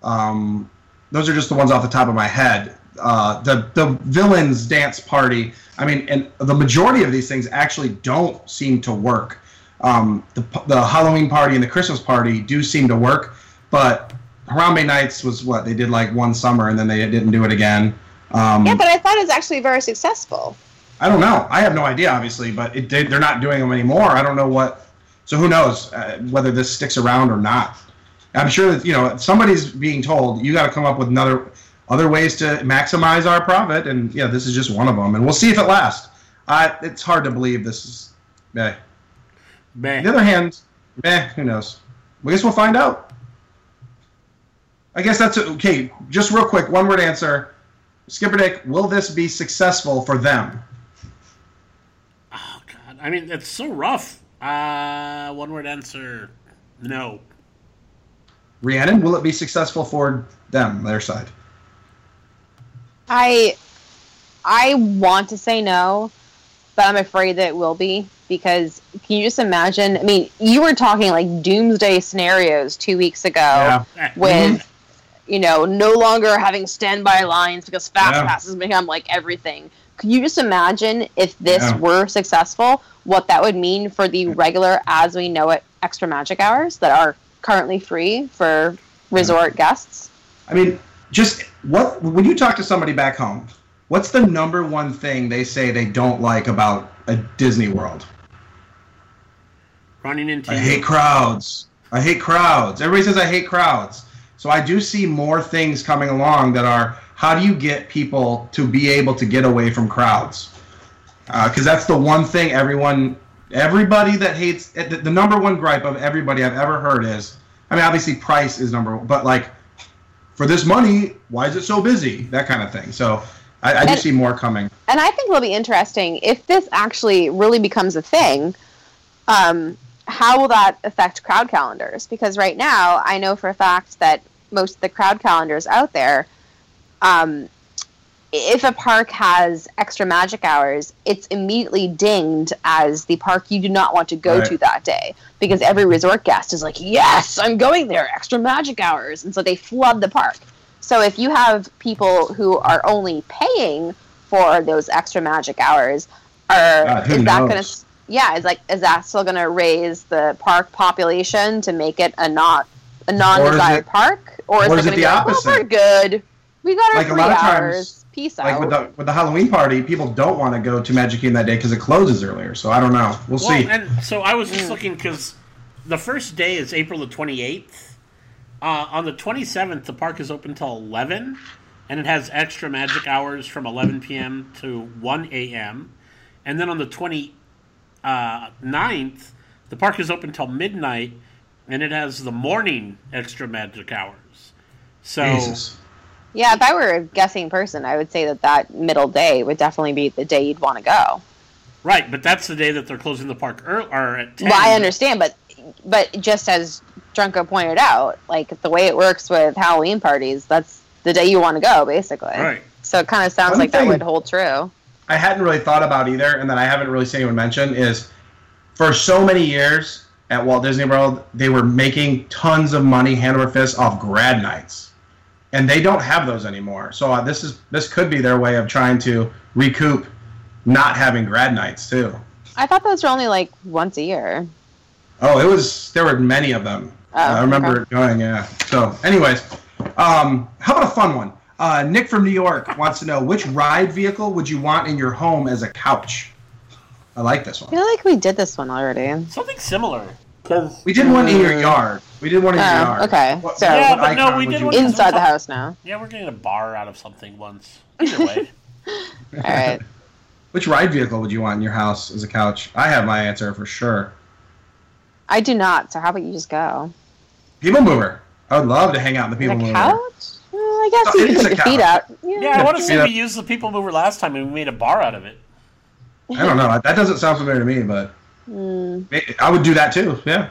Those are just the ones off the top of my head. The Villains Dance Party. I mean, and the majority of these things actually don't seem to work. The Halloween party and the Christmas party do seem to work, but Harambe Nights was what they did like one summer, and then they didn't do it again. But I thought it was actually very successful. I don't know. I have no idea, obviously, but they're not doing them anymore. I don't know what. So who knows whether this sticks around or not? I'm sure that somebody's being told you got to come up with other ways to maximize our profit, and this is just one of them, and we'll see if it lasts. It's hard to believe this is. Meh. Meh. On the other hand, meh. Who knows? I guess we'll find out. I guess that's okay. Just real quick, one word answer. Skipper Dick, will this be successful for them? Oh, God. I mean, that's so rough. One word answer. No. Rhiannon, will it be successful for them, their side? I want to say no, but I'm afraid that it will be because can you just imagine? I mean, you were talking like doomsday scenarios 2 weeks ago with. No longer having standby lines because fast passes become like everything. Could you just imagine if this were successful, what that would mean for the regular, as we know it, extra magic hours that are currently free for resort guests? I mean, just when you talk to somebody back home, what's the number one thing they say they don't like about a Disney World? Running into. I hate crowds. I hate crowds. Everybody says I hate crowds. So I do see more things coming along that are, how do you get people to be able to get away from crowds? Because that's the one thing everybody that hates, the number one gripe of everybody I've ever heard is, I mean, obviously price is number one, but like, for this money, why is it so busy? That kind of thing. So I do see more coming. And I think it'll be interesting, if this actually really becomes a thing, how will that affect crowd calendars? Because right now, I know for a fact that most of the crowd calendars out there, if a park has extra magic hours, it's immediately dinged as the park you do not want to go to that day. Because every resort guest is like, yes, I'm going there, extra magic hours. And so they flood the park. So if you have people who are only paying for those extra magic hours, is that still going to raise the park population to make it a non-desired park, or is it going to be like, oh, we're good, we got our 3 hours, peace out? Like with the Halloween party, people don't want to go to Magic Kingdom that day because it closes earlier. So I don't know. We'll see. And so I was just looking, because the first day is April the 28th. On the 27th, the park is open till 11, and it has extra magic hours from 11 p.m. to 1 a.m. And then on the 29th, the park is open till midnight, and it has the morning extra magic hours. So, Jesus. Yeah, if I were a guessing person, I would say that middle day would definitely be the day you'd want to go. Right, but that's the day that they're closing the park at 10. Well, I understand, but just as Drunko pointed out, like, the way it works with Halloween parties, that's the day you want to go, basically. Right. So it kind of sounds like that would hold true. I hadn't really thought about either, and that I haven't really seen anyone mention, is for so many years at Walt Disney World, they were making tons of money, hand over fist, off grad nights. And they don't have those anymore. So this could be their way of trying to recoup not having grad nights, too. I thought those were only, like, once a year. Oh, there were many of them. I remember going, yeah. So, anyways, how about a fun one? Nick from New York wants to know, which ride vehicle would you want in your home as a couch? I like this one. I feel like we did this one already. Something similar. We did one in your yard. We did one in your yard. Okay. What, so, yeah, but no, we did one inside the house now. Yeah, we're getting a bar out of something once. Either way. All right. Which ride vehicle would you want in your house as a couch? I have my answer for sure. I do not, so how about you just go? People Mover. I would love to hang out in the People Mover. Couch? Well, I guess you can put your feet up. Yeah, I want to see we used the People Mover last time and we made a bar out of it. I don't know. That doesn't sound familiar to me, but I would do that too, yeah.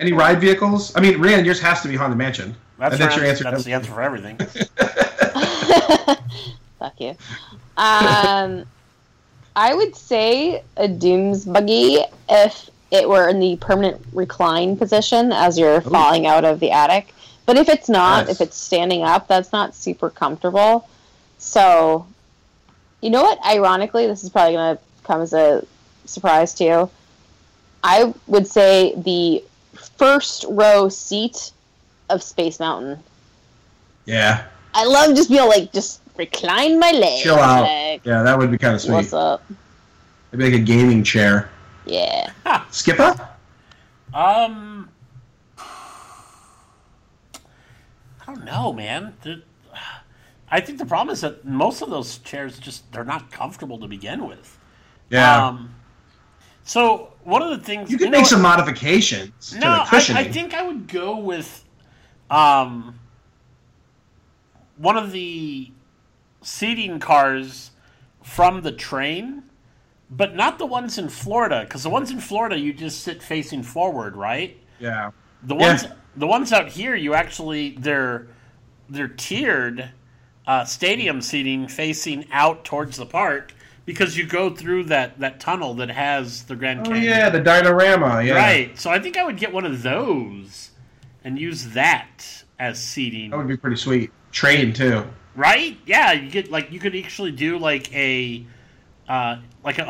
Any ride vehicles? I mean, Rhiannon, yours has to be Haunted Mansion. That's your answer. That's the answer for everything. Fuck you. I would say a Dooms buggy if it were in the permanent recline position as you're falling out of the attic. But if it's not, if it's standing up, that's not super comfortable. So, you know what? Ironically, this is probably going to come as a surprise to you. I would say the first row seat of Space Mountain. Yeah. I love just being like, just recline my legs. Chill out. Like, yeah, that would be kind of sweet. What's up? It'd be like a gaming chair. Yeah. Huh. Skipper? I don't know, man. I think the problem is that most of those chairs they're not comfortable to begin with. Yeah. So one of the things you can make some modifications to the cushioning. I think I would go with one of the seating cars from the train. But not the ones in Florida, because the ones in Florida you just sit facing forward, right? Yeah. The ones out here, you actually they're tiered stadium seating facing out towards the park because you go through that tunnel that has the Grand Canyon. Oh yeah, the diorama. Yeah. Right. So I think I would get one of those and use that as seating. That would be pretty sweet. Train too. Right? Yeah. You get you could actually do like a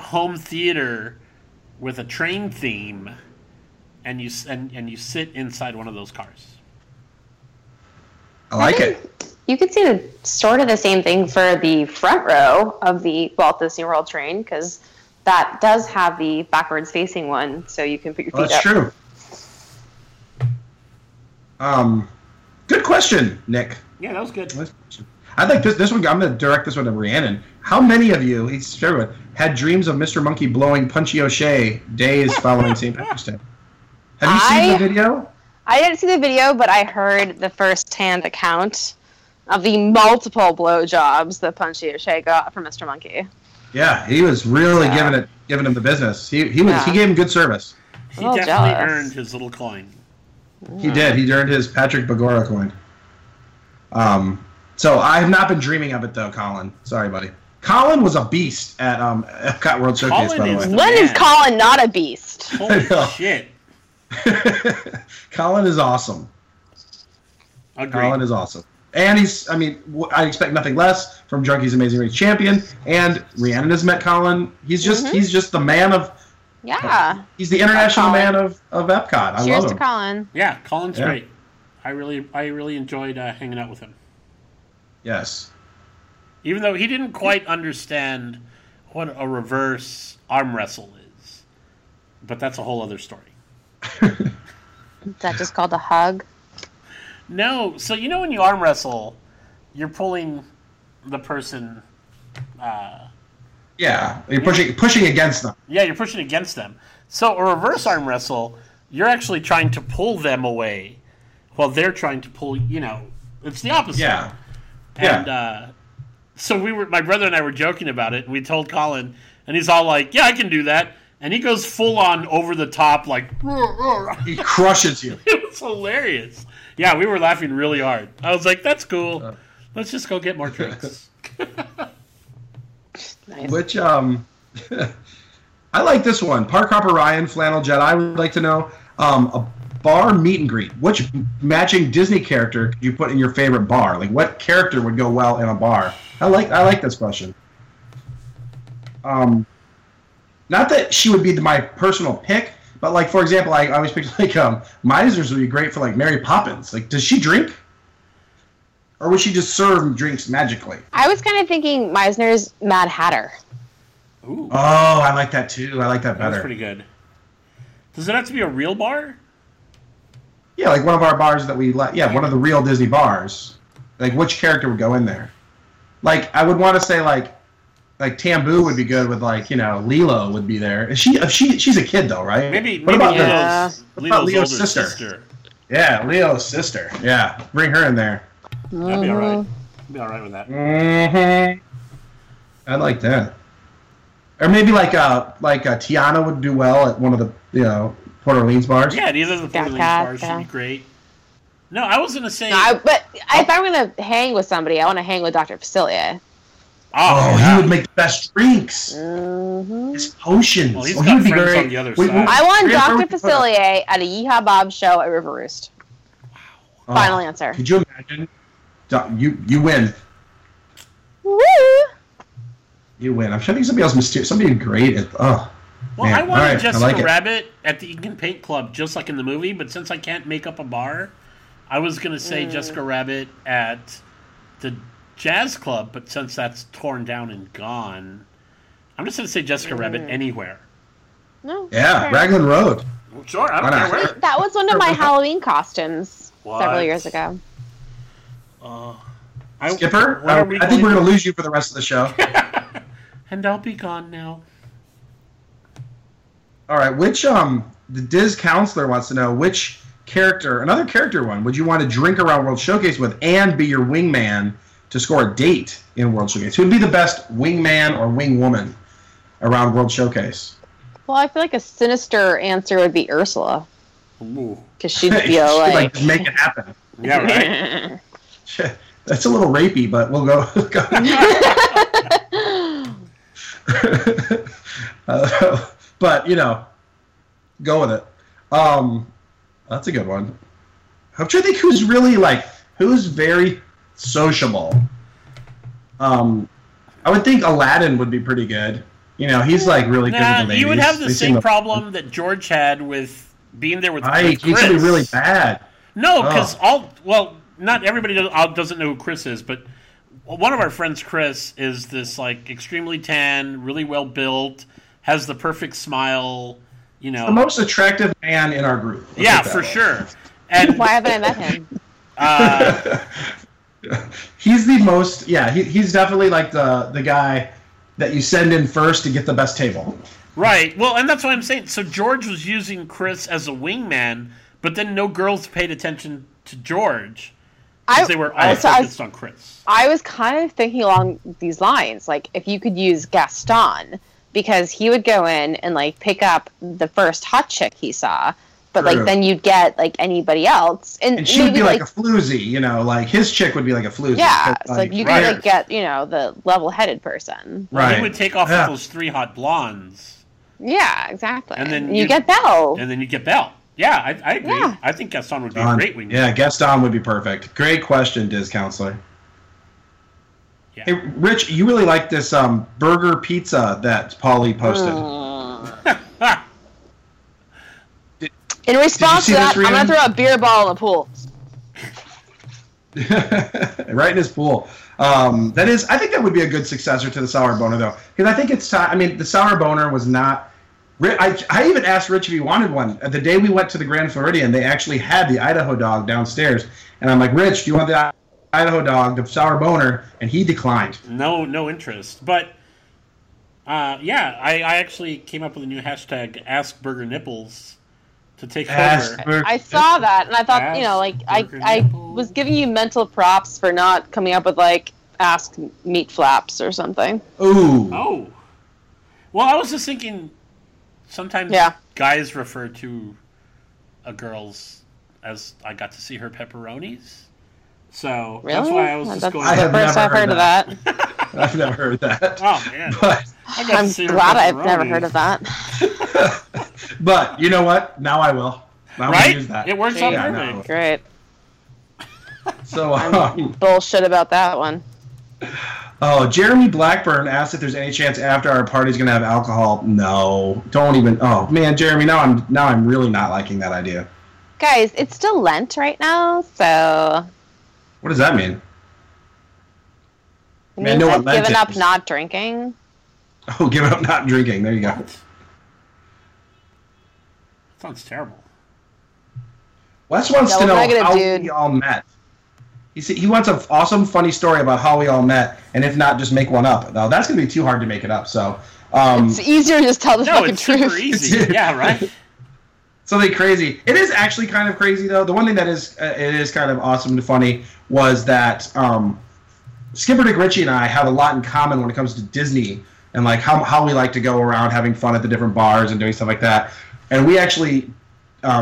home theater with a train theme, and you sit inside one of those cars. I like it. You could see sort of the same thing for the front row of the Walt Disney World train, because that does have the backwards facing one, so you can put your feet up. That's true. Good question, Nick. Yeah, that was good. I think this one, I'm going to direct this one to Rhiannon. How many of you, had dreams of Mr. Monkey blowing Punchy O'Shea days following St. Patrick's Day? Have you seen the video? I didn't see the video, but I heard the first-hand account of the multiple blowjobs that Punchy O'Shea got from Mr. Monkey. Yeah, he was really giving him the business. He gave him good service. He definitely earned his little coin. Yeah. He did. He earned his Patrick Bagora coin. So I have not been dreaming of it, though, Colin. Sorry, buddy. Colin was a beast at Epcot World Showcase, by the way. When is Colin not a beast? Holy shit. Colin is awesome. Agreed. Colin is awesome. And he's, I mean, I expect nothing less from Junkie's Amazing Race Champion. And Rhiannon has met Colin. He's just, he's just the man of, he's the international man of Epcot. I love him. Cheers to Colin. Yeah, Colin's great. I really enjoyed hanging out with him. Yes. Even though he didn't quite understand what a reverse arm wrestle is, but that's a whole other story. Is that just called a hug? No. So you know when you arm wrestle, you're pulling the person. You're pushing against them. Yeah, you're pushing against them. So a reverse arm wrestle, you're actually trying to pull them away, while they're trying to pull. You know, it's the opposite. Yeah. And so we were. My brother and I were joking about it, and we told Colin, and he's all like, "Yeah, I can do that." And he goes full on over the top, like he crushes you. It was hilarious. Yeah, we were laughing really hard. I was like, "That's cool. Let's just go get more drinks." Nice. Which I like this one. Park Hopper Ryan, Flannel Jedi would like to know a bar meet and greet. Which matching Disney character could you put in your favorite bar? Like, what character would go well in a bar? I like this question. Not that she would be my personal pick, but, like, for example, I always picked, like, Misers would be great for, like, Mary Poppins. Like, does she drink? Or would she just serve drinks magically? I was kind of thinking Meisner's Mad Hatter. Ooh. Oh, I like that, too. I like that better. That's pretty good. Does it have to be a real bar? Yeah, like one of our bars that we like. Yeah, one of the real Disney bars. Like, which character would go in there? Like, I would want to say, like Tambu would be good with, like, you know, Lilo would be there. She's a kid though, right? What about Leo's sister? Yeah, Leo's sister. Yeah, bring her in there. Mm-hmm. That'd be all right. I'd be all right with that. Mm-hmm. I like that. Or maybe like Tiana would do well at one of the, you know, Port Orleans bars. Yeah, either of the Port Orleans bars should be great. No, I was gonna say. If I'm gonna hang with somebody, I want to hang with Dr. Facilier. Oh, yeah. He would make the best drinks. Mm-hmm. His potions. Well, he's got friends on the other side. I want Dr. Facilier at a Yeehaw Bob show at River Roost. Wow. Final answer. Could you imagine? You win. Woo! You win. I'm trying to think somebody else mysterious. Somebody great at... Oh, well, man. I wanted Jessica Rabbit at the Ink and Paint Club, just like in the movie, but since I can't make up a bar, I was going to say Jessica Rabbit at the Jazz Club, but since that's torn down and gone, I'm just going to say Jessica Rabbit anywhere. No. Yeah, Raglan Road. Well, sure, I don't care where. That was one of my Halloween costumes several years ago. Skipper, I think we're going to lose you for the rest of the show. And I'll be gone now. All right, which the Diz counselor wants to know which character, another character one, would you want to drink around World Showcase with and be your wingman to score a date in World Showcase? Who would be the best wingman or wingwoman around World Showcase? Well, I feel like a sinister answer would be Ursula. Because she'd be like make it happen. Yeah, right? That's a little rapey, but we'll go. But, you know, go with it. That's a good one. I'm trying to think who's really, like, who's very... sociable. I would think Aladdin would be pretty good. You know, he's like really good with the ladies. You would have the same problem that George had with being there with Chris. He could be really bad. No, because not everybody doesn't know who Chris is, but one of our friends, Chris, is this like extremely tan, really well built, has the perfect smile. You know, he's the most attractive man in our group. Yeah, for sure. And why haven't I met him? He's the most, he's definitely like the guy that you send in first to get the best table. Right. Well, and that's what I'm saying. So George was using Chris as a wingman, but then no girls paid attention to George because they were all focused on Chris. I was kind of thinking along these lines, like if you could use Gaston, because he would go in and like pick up the first hot chick he saw. But, like, then you'd get, like, anybody else. And she would be, like, a floozy, you know. Like, his chick would be, like, a floozy. Yeah, so, like, you could, like, get, you know, the level-headed person. Right. Well, he would take off those three hot blondes. Yeah, exactly. And then you get Belle. Yeah, I agree. Yeah. I think Gaston would be a great wingman. Yeah, Gaston would be perfect. Great question, Diz Counselor. Yeah. Hey, Rich, you really like this burger pizza that Paulie posted. In response to that, I'm going to throw a beer ball in the pool. Right in his pool. That is, I think that would be a good successor to the Sour Boner, though. Because I think it's time. I mean, the Sour Boner was not... I even asked Rich if he wanted one. The day we went to the Grand Floridian, they actually had the Idaho dog downstairs. And I'm like, Rich, do you want the Idaho dog, the Sour Boner? And he declined. No interest. But, yeah, I actually came up with a new hashtag, Ask Burger Nipples, to take over. I saw that, and I thought, ask, you know, like, I was giving you mental props for not coming up with, like, Ask Meat Flaps or something. Ooh. Oh. Well, I was just thinking... Sometimes guys refer to a girl's as I got to see her pepperonis. So that's why I was just going. That's the first I've heard of that. I've never heard that. Oh man! But I'm glad I've never heard of that. But you know what? Now I will. Now right? Use that. It works out perfect. Great. So bullshit about that one. Oh, Jeremy Blackburn asked if there's any chance after our party's going to have alcohol. No, don't even. Oh man, Jeremy, now I'm really not liking that idea. Guys, it's still Lent right now, so. What does that mean? It means I've given up not drinking. Oh, give up not drinking. There you go. That sounds terrible. Wes wants to know how we all met. He wants an awesome, funny story about how we all met, and if not, just make one up. Now, that's going to be too hard to make it up, so... it's easier to just tell the fucking truth. No, it's super easy. Yeah, right? Something crazy. It is actually kind of crazy, though. The one thing that is it is kind of awesome and funny was that Skipper Dick Ritchie and I have a lot in common when it comes to Disney and like how we like to go around having fun at the different bars and doing stuff like that. And we actually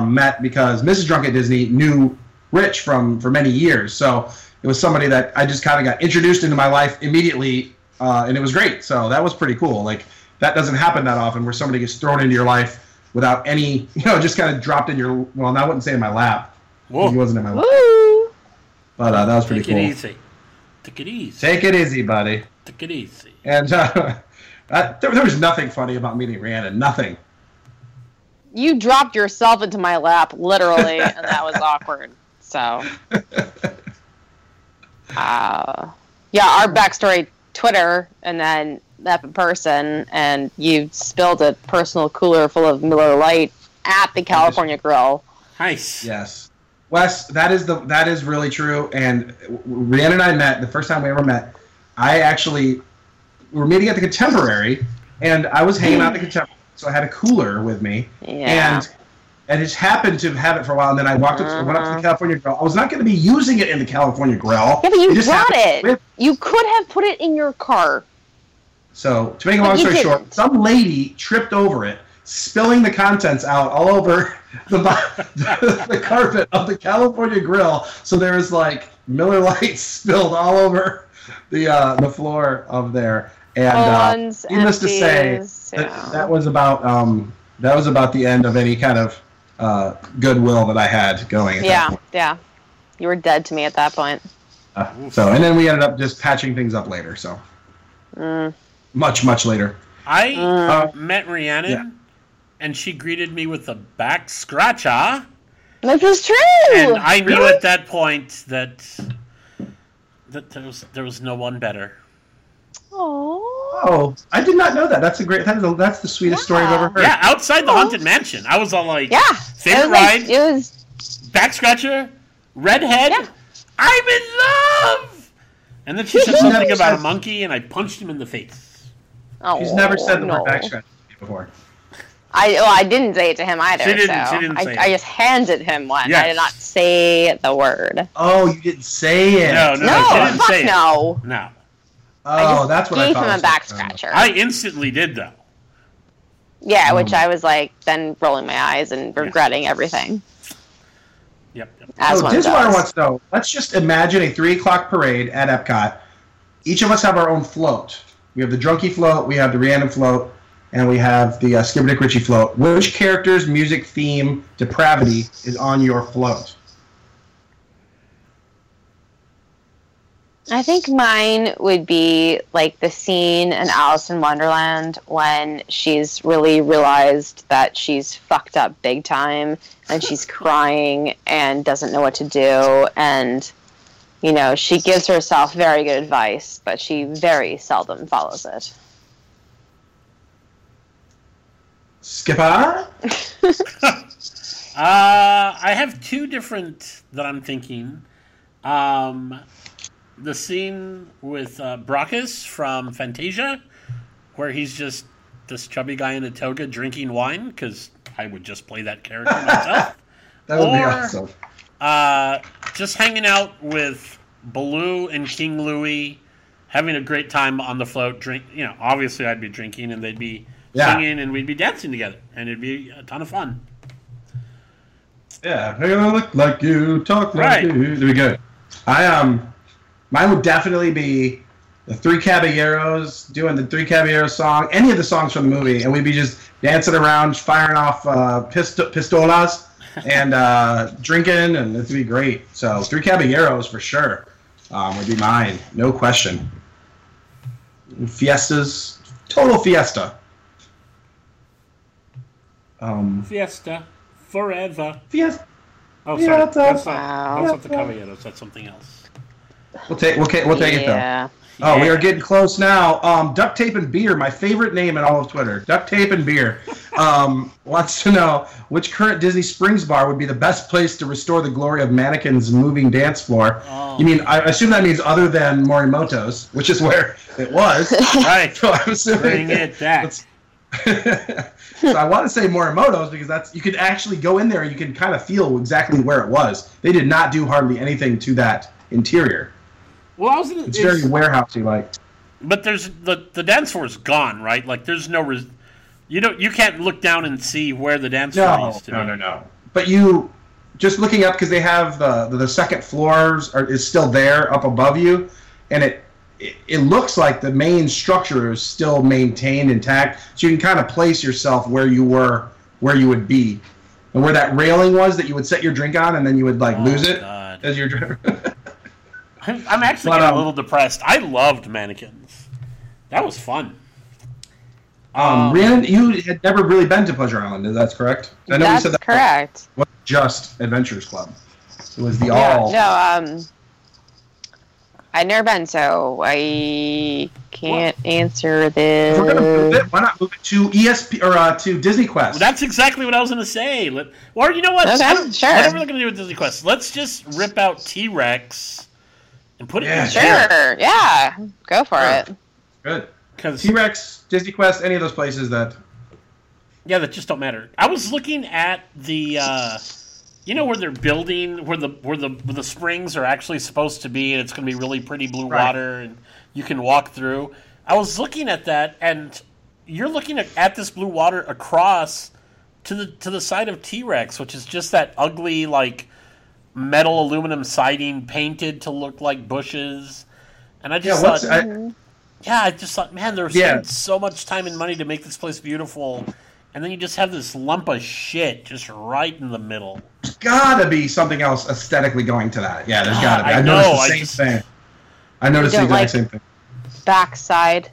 met because Mrs. Drunk at Disney knew... Rich for many years, so it was somebody that I just kind of got introduced into my life immediately, and it was great. So that was pretty cool. Like that doesn't happen that often, where somebody gets thrown into your life without any, you know, just kind of dropped in your. Well, I wouldn't say in my lap. Whoa. He wasn't in my lap. Woo. But that was pretty cool. Take it easy. Take it easy. Take it easy, buddy. Take it easy. And there was nothing funny about meeting Rhiannon. Nothing. You dropped yourself into my lap, literally, and that was awkward. So, yeah, our backstory, Twitter, and then up in person, and you spilled a personal cooler full of Miller Lite at the California Grill. Nice. Yes. Wes, that is really true, and Rhiannon and I met, the first time we ever met, we were meeting at the Contemporary, and I was hanging out at the Contemporary, so I had a cooler with me, and it just happened to have it for a while, and then I went up to the California Grill. I was not going to be using it in the California Grill. Yeah, but you brought it. You could have put it in your car. So, to make a long story short, some lady tripped over it, spilling the contents out all over the carpet of the California Grill. So there was, like, Miller Lite spilled all over the floor of there. And needless to say, that was about the end of any kind of... goodwill that I had going at that point. Yeah. You were dead to me at that point. And then we ended up just patching things up later, so. Much, much later. I met Rhiannon, and she greeted me with a back scratcher. This is true! And I knew at that point that there was no one better. Oh, I did not know that. That's the sweetest story I've ever heard. Yeah, outside the Haunted Mansion. I was all like, favorite ride, back scratcher, redhead, I'm in love! And then she said something about a monkey, and I punched him in the face. Oh, she's never said the word back scratcher before. I didn't say it to him either. She didn't say it. I just handed him one. Yes. I did not say the word. Oh, you didn't say it. No. Oh, that's what I thought. Gave him a back scratcher. I instantly did, though. Yeah, which I was like, then rolling my eyes and regretting everything. Yep. As one does. Dizwire wants to know, let's just imagine a 3 o'clock parade at Epcot. Each of us have our own float. We have the Drunkie float, we have the Rhiannon float, and we have the Skipper Dick Ritchie float. Which character's music theme depravity is on your float? I think mine would be like the scene in Alice in Wonderland when she's really realized that she's fucked up big time and she's crying and doesn't know what to do, and you know, she gives herself very good advice, but she very seldom follows it. Skipper? I have two different that I'm thinking. The scene with Brachus from Fantasia, where he's just this chubby guy in a toga drinking wine, because I would just play that character myself. That would be awesome. Just hanging out with Baloo and King Louie, having a great time on the float. Drink, you know, obviously I'd be drinking and they'd be singing and we'd be dancing together, and it'd be a ton of fun. Yeah, hey, I look like you, talk like you. There we go. Mine would definitely be the Three Caballeros, doing the Three Caballeros song, any of the songs from the movie, and we'd be just dancing around, firing off pistolas and drinking, and it'd be great. So Three Caballeros for sure would be mine, no question. Fiestas, total fiesta. Fiesta, forever. Fiesta. Oh, sorry, fiesta. That's not the Caballeros, that's something else. We'll take it, though. Oh, we are getting close now. Duct Tape and Beer, my favorite name in all of Twitter. Duct Tape and Beer wants to know which current Disney Springs bar would be the best place to restore the glory of Mannequin's moving dance floor. Oh. You mean, I assume that means other than Morimoto's, which is where it was. Right. So I'm assuming bring it back. So I want to say Morimoto's because that's you could actually go in there and you can kind of feel exactly where it was. They did not do hardly anything to that interior. Well, it's very warehousey, like. But there's the dance floor is gone, right? Like, there's no, you can't look down and see where the dance floor used to be. No. But you just looking up because they have the second floors is still there up above you, and it looks like the main structure is still maintained intact, so you can kind of place yourself where you were, where you would be, and where that railing was that you would set your drink on, and then you would lose it as your drink. I'm actually getting a little depressed. I loved Mannequins. That was fun. Rhiannon, you had never really been to Pleasure Island, is that correct? I know that's you said that correct. It wasn't just Adventures Club. It was the all. No, I've never been, so I can't answer this. If we're going to move it, why not move it to ESP or to Disney Quest? Well, that's exactly what I was going to say. Or you know what? Okay, sure. Whatever we're going to do with Disney Quest, let's just rip out T-Rex. And put it in there. Sure, yeah. Go for it. Good. T-Rex, Disney Quest, any of those places that... Yeah, that just don't matter. I was looking at the... you know where they're building, where the springs are actually supposed to be, and it's going to be really pretty blue water, and you can walk through. I was looking at that, and you're looking at this blue water across to the side of T-Rex, which is just that ugly, like... metal aluminum siding painted to look like bushes, and I just thought, man, they're spending so much time and money to make this place beautiful, and then you just have this lump of shit just right in the middle. There's gotta be something else aesthetically going to that. Yeah, there's gotta be. I noticed the exact same thing. Backside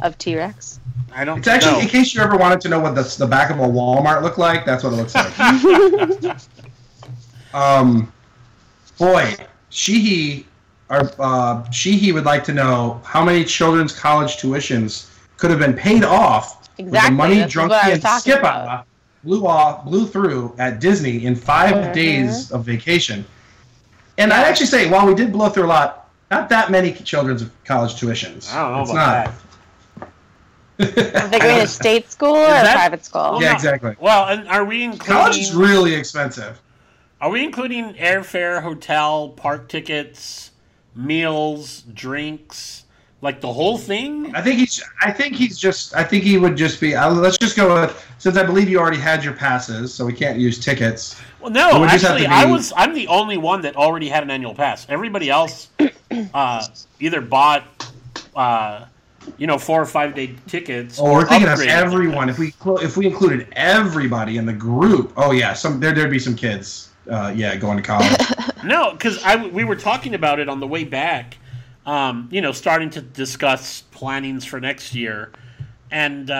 of T-Rex. It's actually in case you ever wanted to know what the back of a Walmart looked like. That's what it looks like. Boy, Sheehy would like to know how many children's college tuitions could have been paid off with the money Drunky and Skipper blew through at Disney in 5 days of vacation. And I'd actually say, while we did blow through a lot, not that many children's college tuitions. I don't know Are they going to state school or private school? Well, yeah, exactly. Well, and are we including... College is really expensive. Are we including airfare, hotel, park tickets, meals, drinks, like the whole thing? I think he would just be. Let's just go with, since I believe you already had your passes, so we can't use tickets. Well, no, actually, I'm the only one that already had an annual pass. Everybody else either bought you know, 4 or 5 day tickets. Oh, we're thinking of everyone. If we included everybody in the group, oh yeah, there'd be some kids, going to college. No, because we were talking about it on the way back. Starting to discuss plannings for next year, and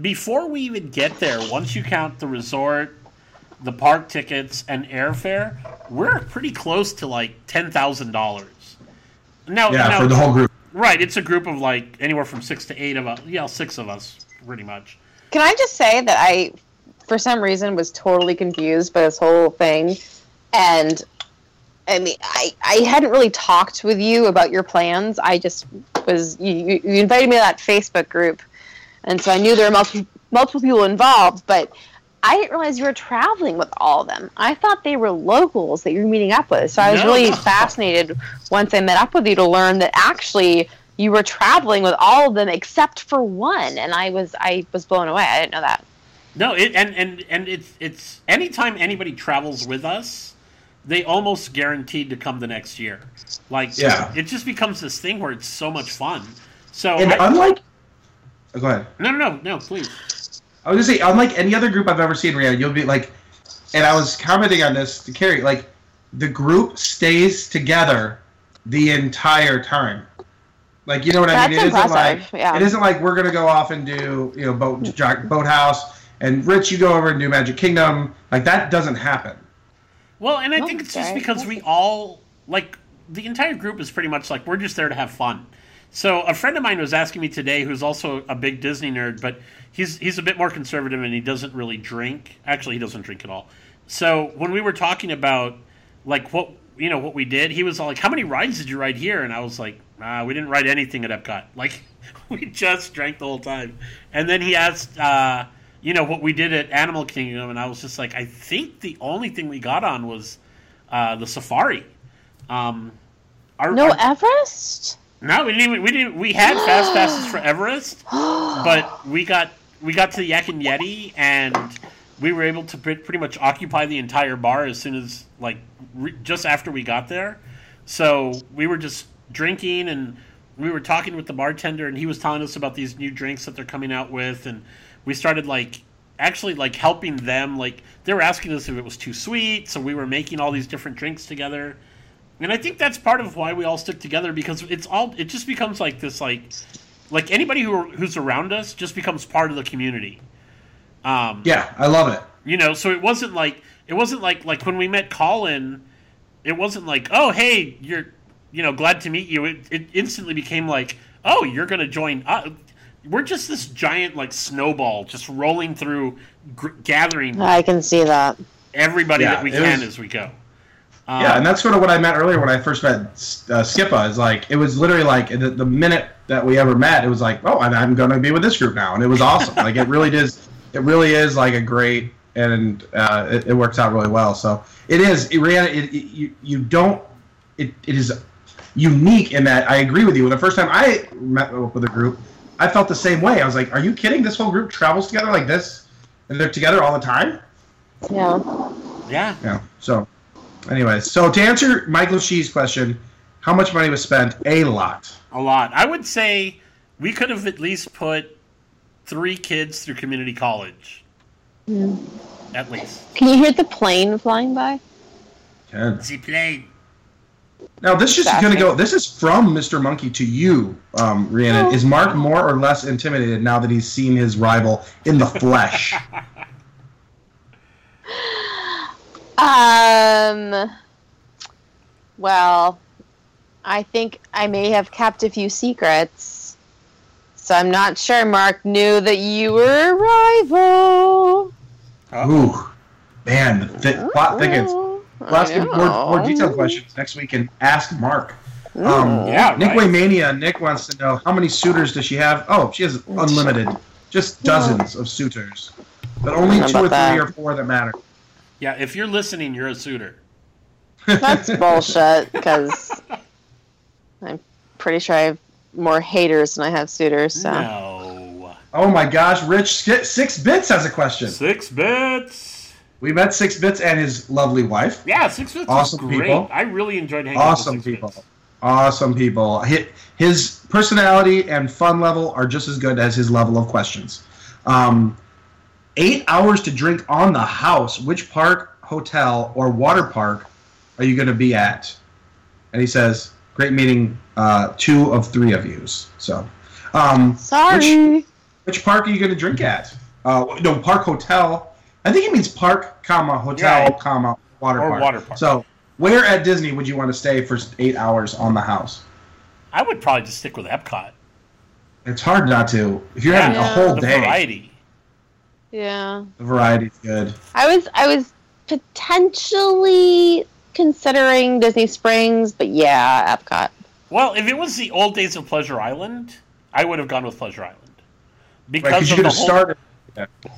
before we even get there, once you count the resort, the park tickets, and airfare, we're pretty close to like $10,000. Now for the whole group. Right, it's a group of like anywhere from 6 to 8 of us. Yeah, 6 of us, pretty much. Can I just say that I, for some reason, was totally confused by this whole thing, and I mean, I hadn't really talked with you about your plans. I just was you invited me to that Facebook group, and so I knew there were multiple people involved, but I didn't realize you were traveling with all of them. I thought they were locals that you were meeting up with. So I was really fascinated once I met up with you to learn that actually you were traveling with all of them except for one. And I was blown away. I didn't know that. No, it's anytime anybody travels with us, they almost guaranteed to come the next year. It just becomes this thing where it's so much fun. So and go ahead. No, please. I was going to say, unlike any other group I've ever seen, Rhiannon, you'll be like, and I was commenting on this to Carrie, like, the group stays together the entire time. Like, you know what I mean? That's impressive. It isn't like we're going to go off and do, you know, Boathouse, and Rich, you go over and do Magic Kingdom. Like, that doesn't happen. Well, and I think it's just because we all, like, the entire group is pretty much like, we're just there to have fun. So a friend of mine was asking me today, who's also a big Disney nerd, but he's a bit more conservative and he doesn't really drink. Actually, he doesn't drink at all. So when we were talking about like what we did, he was all like, "How many rides did you ride here?" And I was like, "We didn't ride anything at Epcot. Like we just drank the whole time." And then he asked, what we did at Animal Kingdom, and I was just like, "I think the only thing we got on was the safari." Everest? No, we didn't. We had fast passes for Everest, but we got to the Yak and Yeti, and we were able to pretty much occupy the entire bar as soon as just after we got there. So we were just drinking, and we were talking with the bartender, and he was telling us about these new drinks that they're coming out with, and we started helping them. Like they were asking us if it was too sweet, so we were making all these different drinks together. And I think that's part of why we all stick together, because it just becomes like this, like anybody who's around us just becomes part of the community. Yeah, I love it. You know, so it wasn't like when we met Colin, it wasn't like, oh hey, you're glad to meet you. It instantly became like, oh, you're gonna join us. We're just this giant snowball just rolling through gathering. I can see that everybody that we can as we go. And that's sort of what I meant earlier when I first met Skippa. Is like it was literally like the minute that we ever met, it was like, oh, I'm going to be with this group now, and it was awesome. Like it really is like a great, and it works out really well. So it is, Rhiannon. It is unique in that I agree with you. When the first time I met with a group, I felt the same way. I was like, are you kidding? This whole group travels together like this, and they're together all the time. Yeah. So. Anyways, so to answer Michael Shee's question, how much money was spent? A lot. I would say we could have at least put 3 kids through community college. Yeah. At least. Can you hear the plane flying by? Can. The plane. Now, this is going to go... This is from Mr. Monkey to you, Rhiannon. Oh. Is Mark more or less intimidated now that he's seen his rival in the flesh? Well, I think I may have kept a few secrets, so I'm not sure Mark knew that you were a rival. Oh. Ooh, man, the plot thickens. We'll ask him more detailed questions next week and ask Mark. Nickway Mania, Nick wants to know, how many suitors does she have? Oh, she has unlimited, just dozens of suitors, but only 2 or 3 or 4 that matter. Yeah, if you're listening, you're a suitor. That's bullshit, because I'm pretty sure I have more haters than I have suitors. So. No. Oh my gosh, Rich, 6 Bits has a question. 6 Bits. We met 6 Bits and his lovely wife. Yeah, 6 Bits awesome was great. People. I really enjoyed hanging out with 6 Bits. awesome people. His personality and fun level are just as good as his level of questions. 8 hours to drink on the house. Which park, hotel, or water park are you going to be at? And he says, great meeting two of three of yous. So, sorry. Which park are you going to drink at? No, park, hotel. I think he means park, comma, hotel, yeah. Comma, water or park. Water park. So where at Disney would you want to stay for 8 hours on the house? I would probably just stick with Epcot. It's hard not to. If you're having a whole day. Variety. Yeah. The variety's good. I was potentially considering Disney Springs, but yeah, Epcot. Well, if it was the old days of Pleasure Island, I would have gone with Pleasure Island. Because right, you could have started.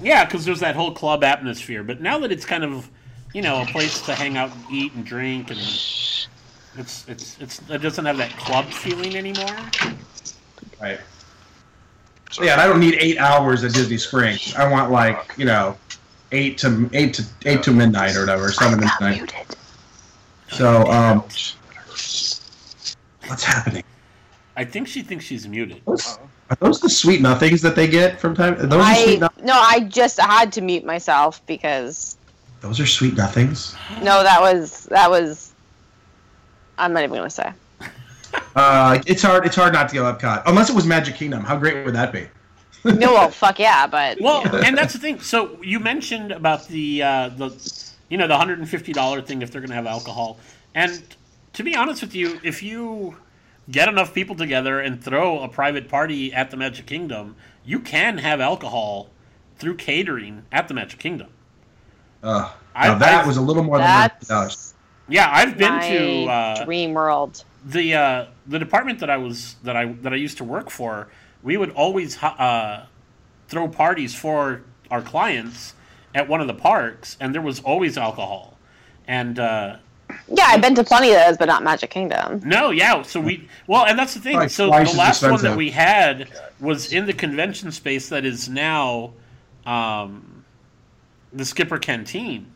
Yeah, because there's that whole club atmosphere. But now that it's kind of, you know, a place to hang out and eat and drink, and it doesn't have that club feeling anymore. Right. So yeah, and I don't need 8 hours at Disney Springs. I want, like, you know, eight to midnight or whatever, 7 to midnight. Muted. So what's happening? I think she thinks she's muted. Are those the sweet nothings that they get from time? Are those sweet nothings? No, I just had to mute myself because those are sweet nothings. No, that was. I'm not even gonna say. It's hard not to go Epcot unless it was Magic Kingdom. How great would that be? No, well, fuck yeah, but and that's the thing. So you mentioned about the $150 thing if they're gonna have alcohol, and to be honest with you, if you get enough people together and throw a private party at the Magic Kingdom, you can have alcohol through catering at the Magic Kingdom. That was a little more than $100. Yeah, I've been to Dream World. The department that I used to work for, we would always throw parties for our clients at one of the parks, and there was always alcohol. And yeah, I've been to plenty of those, but not Magic Kingdom. No, yeah. So and that's the thing. Like, so the last one that we had was in the convention space that is now the Skipper Canteen.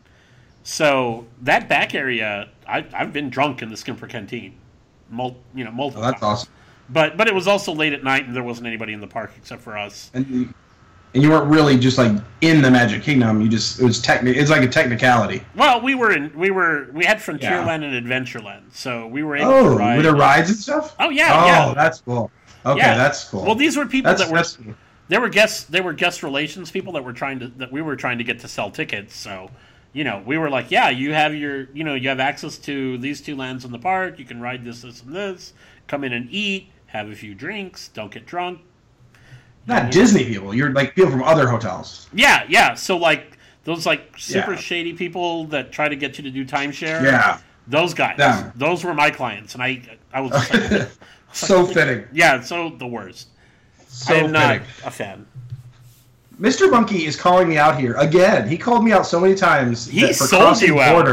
So that back area, I've been drunk in the Skipper Canteen, multiple times. That's awesome. But it was also late at night, and there wasn't anybody in the park except for us. And you weren't really just like in the Magic Kingdom. You just it's like a technicality. Well, we had Frontierland and Adventureland, so we were able to ride. With the rides and stuff. Oh yeah, yeah. That's cool. Okay, that's cool. Well, these were people they were guest relations people that we were trying to get to sell tickets. So, you know, we were like, yeah, you have you have access to these two lands in the park. You can ride this, this, and this. Come in and eat, have a few drinks, don't get drunk. Not Disney people. You're like people from other hotels. Yeah, yeah. So like those like super shady people that try to get you to do timeshare. Yeah, those guys. Yeah. Those were my clients, and I was just like, so fitting. Yeah, so the worst. So I'm not a fan. Mr. Monkey is calling me out here again. He called me out so many times. He sold you out.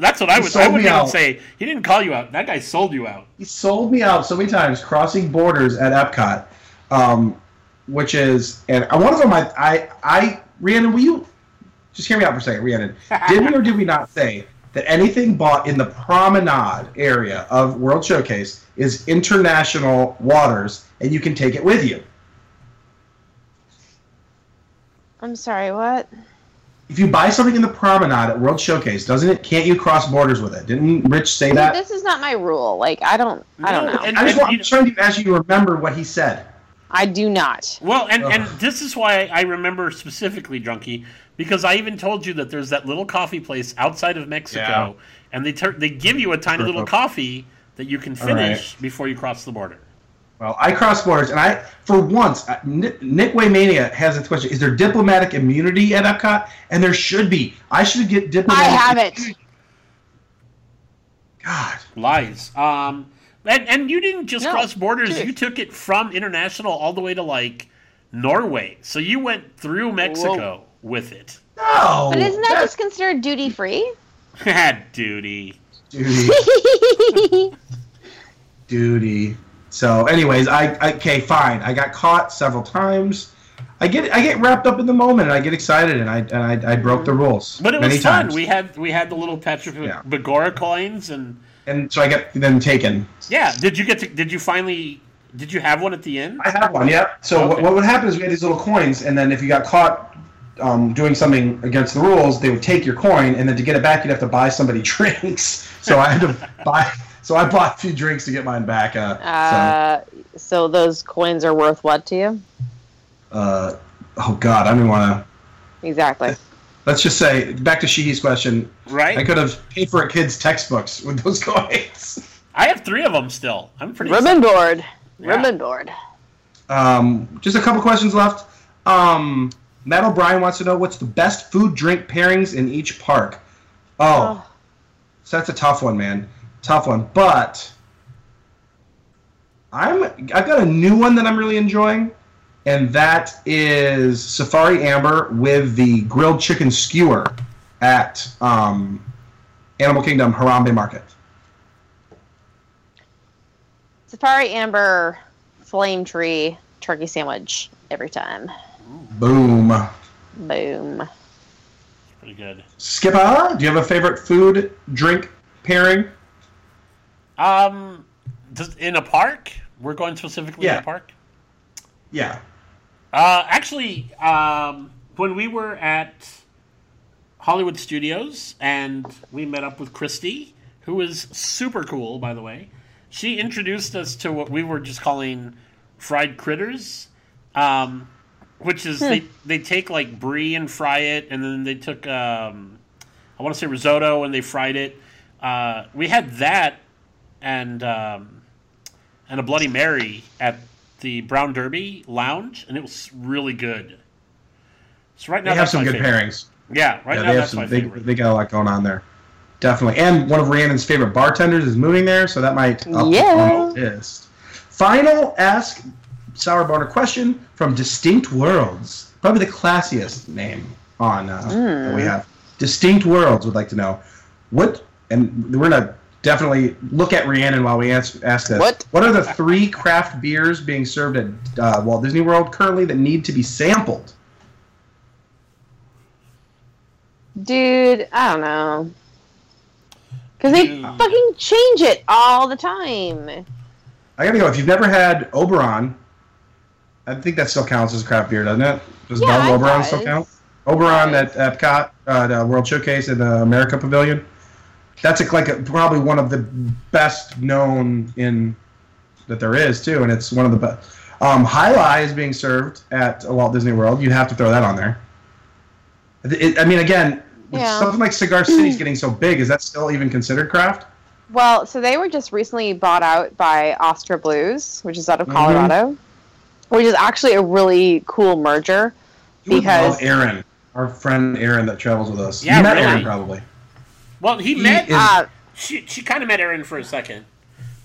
That's what I would. I wouldn't even say he didn't call you out. That guy sold you out. He sold me out so many times crossing borders at Epcot. Which is, and one of them, Rhiannon, will you just hear me out for a second, Rhiannon? Did we or did we not say that anything bought in the promenade area of World Showcase is international waters, and you can take it with you? I'm sorry, what? If you buy something in the promenade at World Showcase, can't you cross borders with it? Didn't Rich say that? This is not my rule. Like, I don't know. I'm trying to actually remember what he said. I do not. Well, and this is why I remember specifically, Drunky, because I even told you that there's that little coffee place outside of Mexico, and they give you a tiny little coffee that you can finish before you cross the border. Well, I cross borders, and Nick Waymania has this question: is there diplomatic immunity at Epcot? And there should be. I should get diplomatic. I have it. God, lies. And you didn't just cross borders. Dude. You took it from international all the way to, like, Norway. So you went through Mexico with it. No! But isn't that just considered duty-free? Duty. So, anyways, okay, fine. I got caught several times. I get wrapped up in the moment, and I get excited, and I broke the rules. But it was fun. We had the little Petra Begora coins, and... and so I got them taken. Yeah. Did you have one at the end? I had one. Yeah. So what would happen is we had these little coins, and then if you got caught doing something against the rules, they would take your coin, and then to get it back, you'd have to buy somebody drinks. So I had to buy. So I bought a few drinks to get mine back. So those coins are worth what to you? Oh God, I don't want to. Exactly. Let's just say, back to Sheehy's question. Right. I could have paid for a kid's textbooks with those coins. I have 3 of them still. I'm pretty ribbon board. Yeah. Ribbon board. Just a couple questions left. Matt O'Brien wants to know what's the best food drink pairings in each park. Oh. So that's a tough one, man. Tough one. But I've got a new one that I'm really enjoying. And that is Safari Amber with the grilled chicken skewer at Animal Kingdom Harambe Market. Safari Amber flame tree turkey sandwich every time. Boom. Boom. Pretty good. Skipper, do you have a favorite food drink pairing? In a park? We're going specifically in a park? Yeah. When we were at Hollywood Studios and we met up with Christy, who is super cool, by the way, she introduced us to what we were just calling fried critters, which is they take, like, brie and fry it, and then they took, I want to say risotto, and they fried it. We had that and a Bloody Mary at the Brown Derby Lounge, and it was really good. So right now, they have some good pairings. Yeah, now that's my favorite. They got a lot going on there. Definitely. And one of Rhiannon's favorite bartenders is moving there, so that might up the list. Final Ask Sourburner question from Distinct Worlds. Probably the classiest name on that we have. Distinct Worlds would like to know, and we're going to definitely look at Rhiannon while we ask this. What are the 3 craft beers being served at Walt Disney World currently that need to be sampled? Dude, I don't know. Because they fucking change it all the time. I gotta go. If you've never had Oberon, I think that still counts as a craft beer, doesn't it? Does Oberon still count? Oberon at Epcot, the World Showcase in the America Pavilion. That's probably one of the best known that there is too, and it's one of the best. High Life is being served at Walt Disney World. You have to throw that on there. Something like Cigar City's getting so big, is that still even considered craft? Well, so they were just recently bought out by Oskar Blues, which is out of Colorado, which is actually a really cool merger. You would love Aaron, our friend Aaron that travels with us. Yeah, you met Aaron probably. Well, she kind of met Aaron for a second,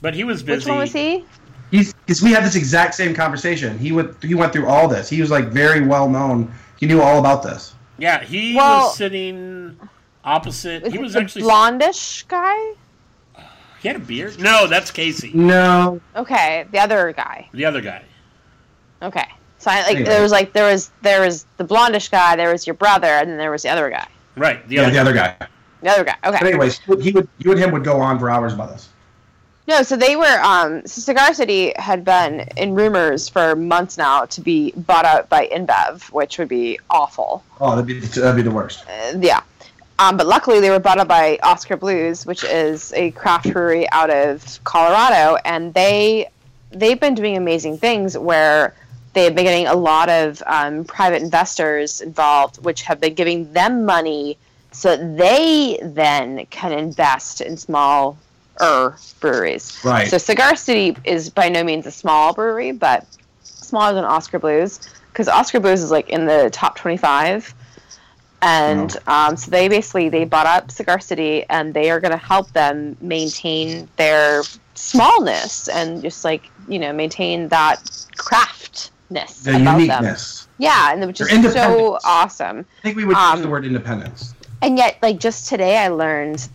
but he was busy. Which one was he? Because we had this exact same conversation. He went through all this. He was like very well known. He knew all about this. Yeah, he was sitting opposite. He was actually blondish guy. He had a beard. No, that's Casey. No. Okay, the other guy. Okay, so there was the blondish guy. There was your brother, and then there was the other guy. Right. The other guy. The other guy. Okay. But anyways, you and him would go on for hours about this. No, so they were. Cigar City had been in rumors for months now to be bought out by InBev, which would be awful. Oh, that'd be the worst. Yeah, but luckily they were bought out by Oskar Blues, which is a craft brewery out of Colorado, and they've been doing amazing things where they've been getting a lot of private investors involved, which have been giving them money. So they then can invest in small breweries. Right. So Cigar City is by no means a small brewery, but smaller than Oskar Blues, because Oskar Blues is like in the top 25. And so they bought up Cigar City, and they are going to help them maintain their smallness and just maintain that craftness. Their uniqueness. Them. Yeah, and which is so awesome. I think we would use the word independence. And yet, just today I learned,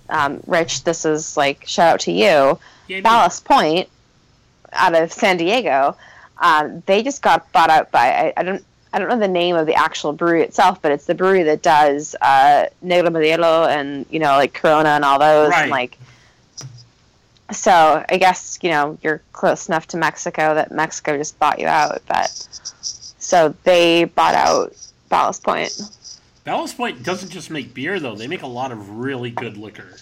Rich, this is, shout out to you, yeah, Ballast Point out of San Diego, they just got bought out by, I don't know the name of the actual brewery itself, but it's the brewery that does Negro Modelo and, Corona and all those. Right. And, So I guess, you know, you're close enough to Mexico that Mexico just bought you out. But so they bought out Ballast Point. Ballast Point doesn't just make beer, though. They make a lot of really good liquor.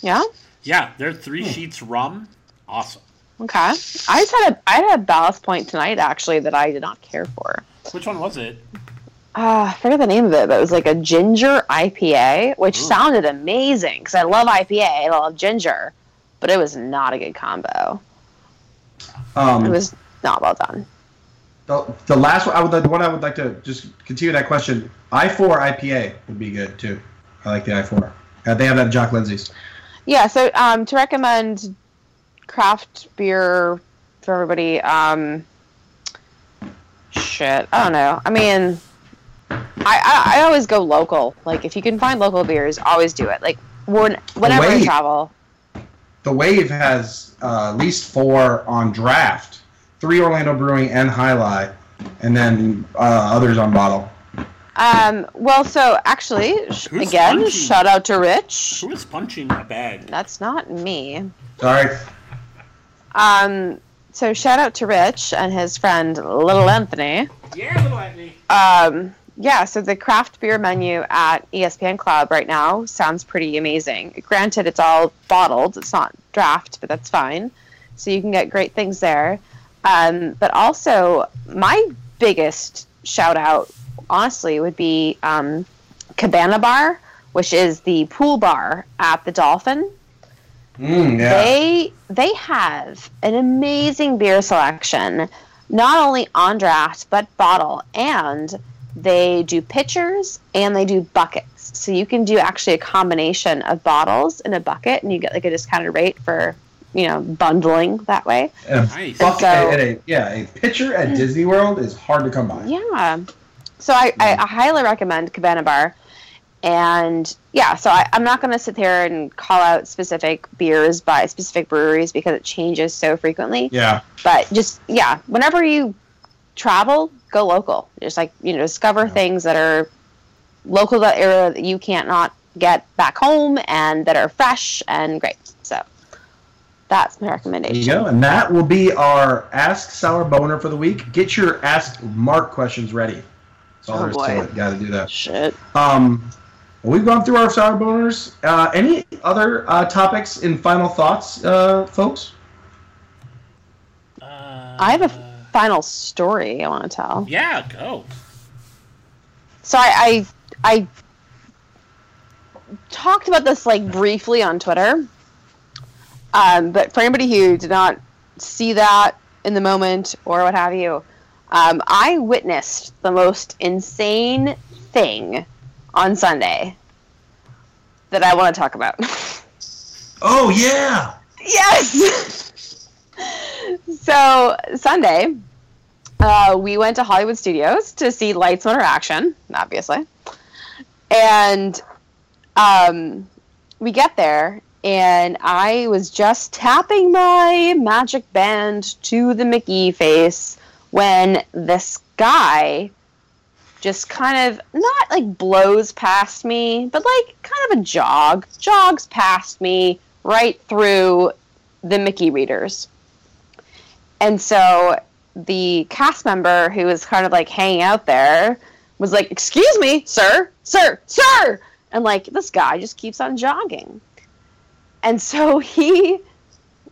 Yeah? Yeah, they're 3 sheets rum. Awesome. Okay. I had Ballast Point tonight, actually, that I did not care for. Which one was it? I forget the name of it, but it was like a ginger IPA, which sounded amazing, because I love IPA, I love ginger, but it was not a good combo. It was not well done. The last one, I would like to just continue that question, I4 IPA would be good, too. I like the I4. They have that at Jock Lindsey's. Yeah, so to recommend craft beer for everybody, I don't know. I mean... I always go local. Like, if you can find local beers, always do it. Like, whenever I travel. The Wave has at least 4 on draft. 3 Orlando Brewing and High Lie, and then others on bottle. Well, so, actually, shout out to Rich. Who is punching a bag? That's not me. Sorry. So, shout out to Rich and his friend, Little Anthony. Yeah, Little Anthony. Yeah, so the craft beer menu at ESPN Club right now sounds pretty amazing. Granted, it's all bottled. It's not draft, but that's fine. So you can get great things there. But also, my biggest shout-out, honestly, would be Cabana Bar, which is the pool bar at the Dolphin. Yeah. They have an amazing beer selection, not only on draft, but bottle, and... they do pitchers and they do buckets. So you can do actually a combination of bottles in a bucket and you get like a discounted rate for, you know, bundling that way. Nice. A pitcher at Disney World is hard to come by. Yeah. So I highly recommend Cabana Bar. And yeah, so I'm not going to sit there and call out specific beers by specific breweries because it changes so frequently. Yeah. But just, yeah, whenever you travel, go local. Just like, you know, discover things that are local to the area that you can't not get back home and that are fresh and great. So that's my recommendation. There you go. And that will be our Ask Sour Boner for the week. Get your Ask Mark questions ready. That's all there is to it. Gotta do that. Shit. We've gone through our Sour Boners. Any other topics in final thoughts, folks? I have a final story I want to tell. Yeah, go. So I talked about this like briefly on Twitter, but for anybody who did not see that in the moment or what have you, I witnessed the most insane thing on Sunday that I want to talk about. Oh yeah. Yes. So, Sunday, we went to Hollywood Studios to see Lights Motors Action, obviously. And we get there, and I was just tapping my magic band to the Mickey face when this guy just kind of, not like blows past me, but like kind of a jogs past me right through the Mickey readers. And so the cast member who was kind of like hanging out there was like, "Excuse me, sir. And like, this guy just keeps on jogging. And so he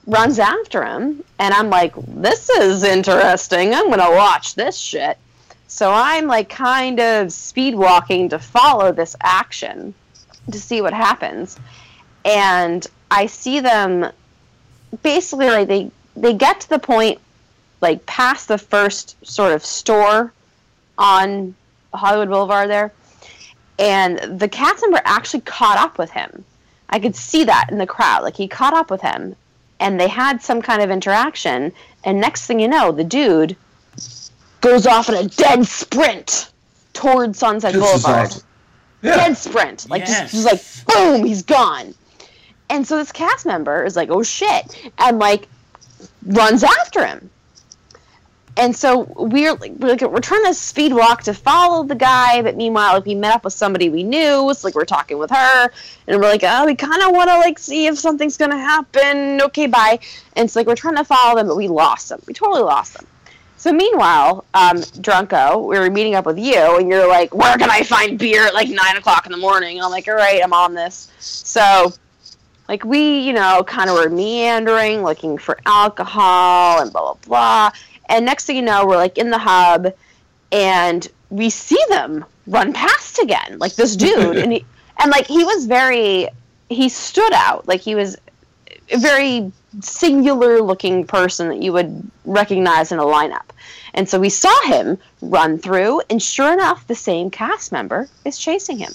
runs after him. And I'm like, this is interesting. I'm going to watch this shit. So I'm like kind of speed walking to follow this action to see what happens. And I see them basically like they get to the point, like, past the first sort of store on Hollywood Boulevard there, and the cast member actually caught up with him. I could see that in the crowd. Like, he caught up with him, and they had some kind of interaction, and next thing you know, the dude goes off in a dead sprint towards Sunset Boulevard. Awesome. Yeah. Dead sprint. Like, yes. just like, boom, he's gone. And so this cast member is like, oh, shit. And, like, runs after him. And so we're trying to speed walk to follow the guy, but meanwhile, like, we met up with somebody we knew. It's like we're talking with her, and we're like, oh, we kind of want to like see if something's gonna happen. Okay, bye. And it's like we're trying to follow them, but we lost them. We totally lost them. So meanwhile, Drunko, we were meeting up with you, and you're like, where can I find beer at like 9 o'clock in the morning? And I'm like, all right, I'm on this. So. Like, we, you know, kind of were meandering, looking for alcohol and blah, blah, blah. And next thing you know, we're, like, in the hub, and we see them run past again. Like, this dude. He was very, he stood out. Like, he was a very singular-looking person that you would recognize in a lineup. And so we saw him run through, and sure enough, the same cast member is chasing him.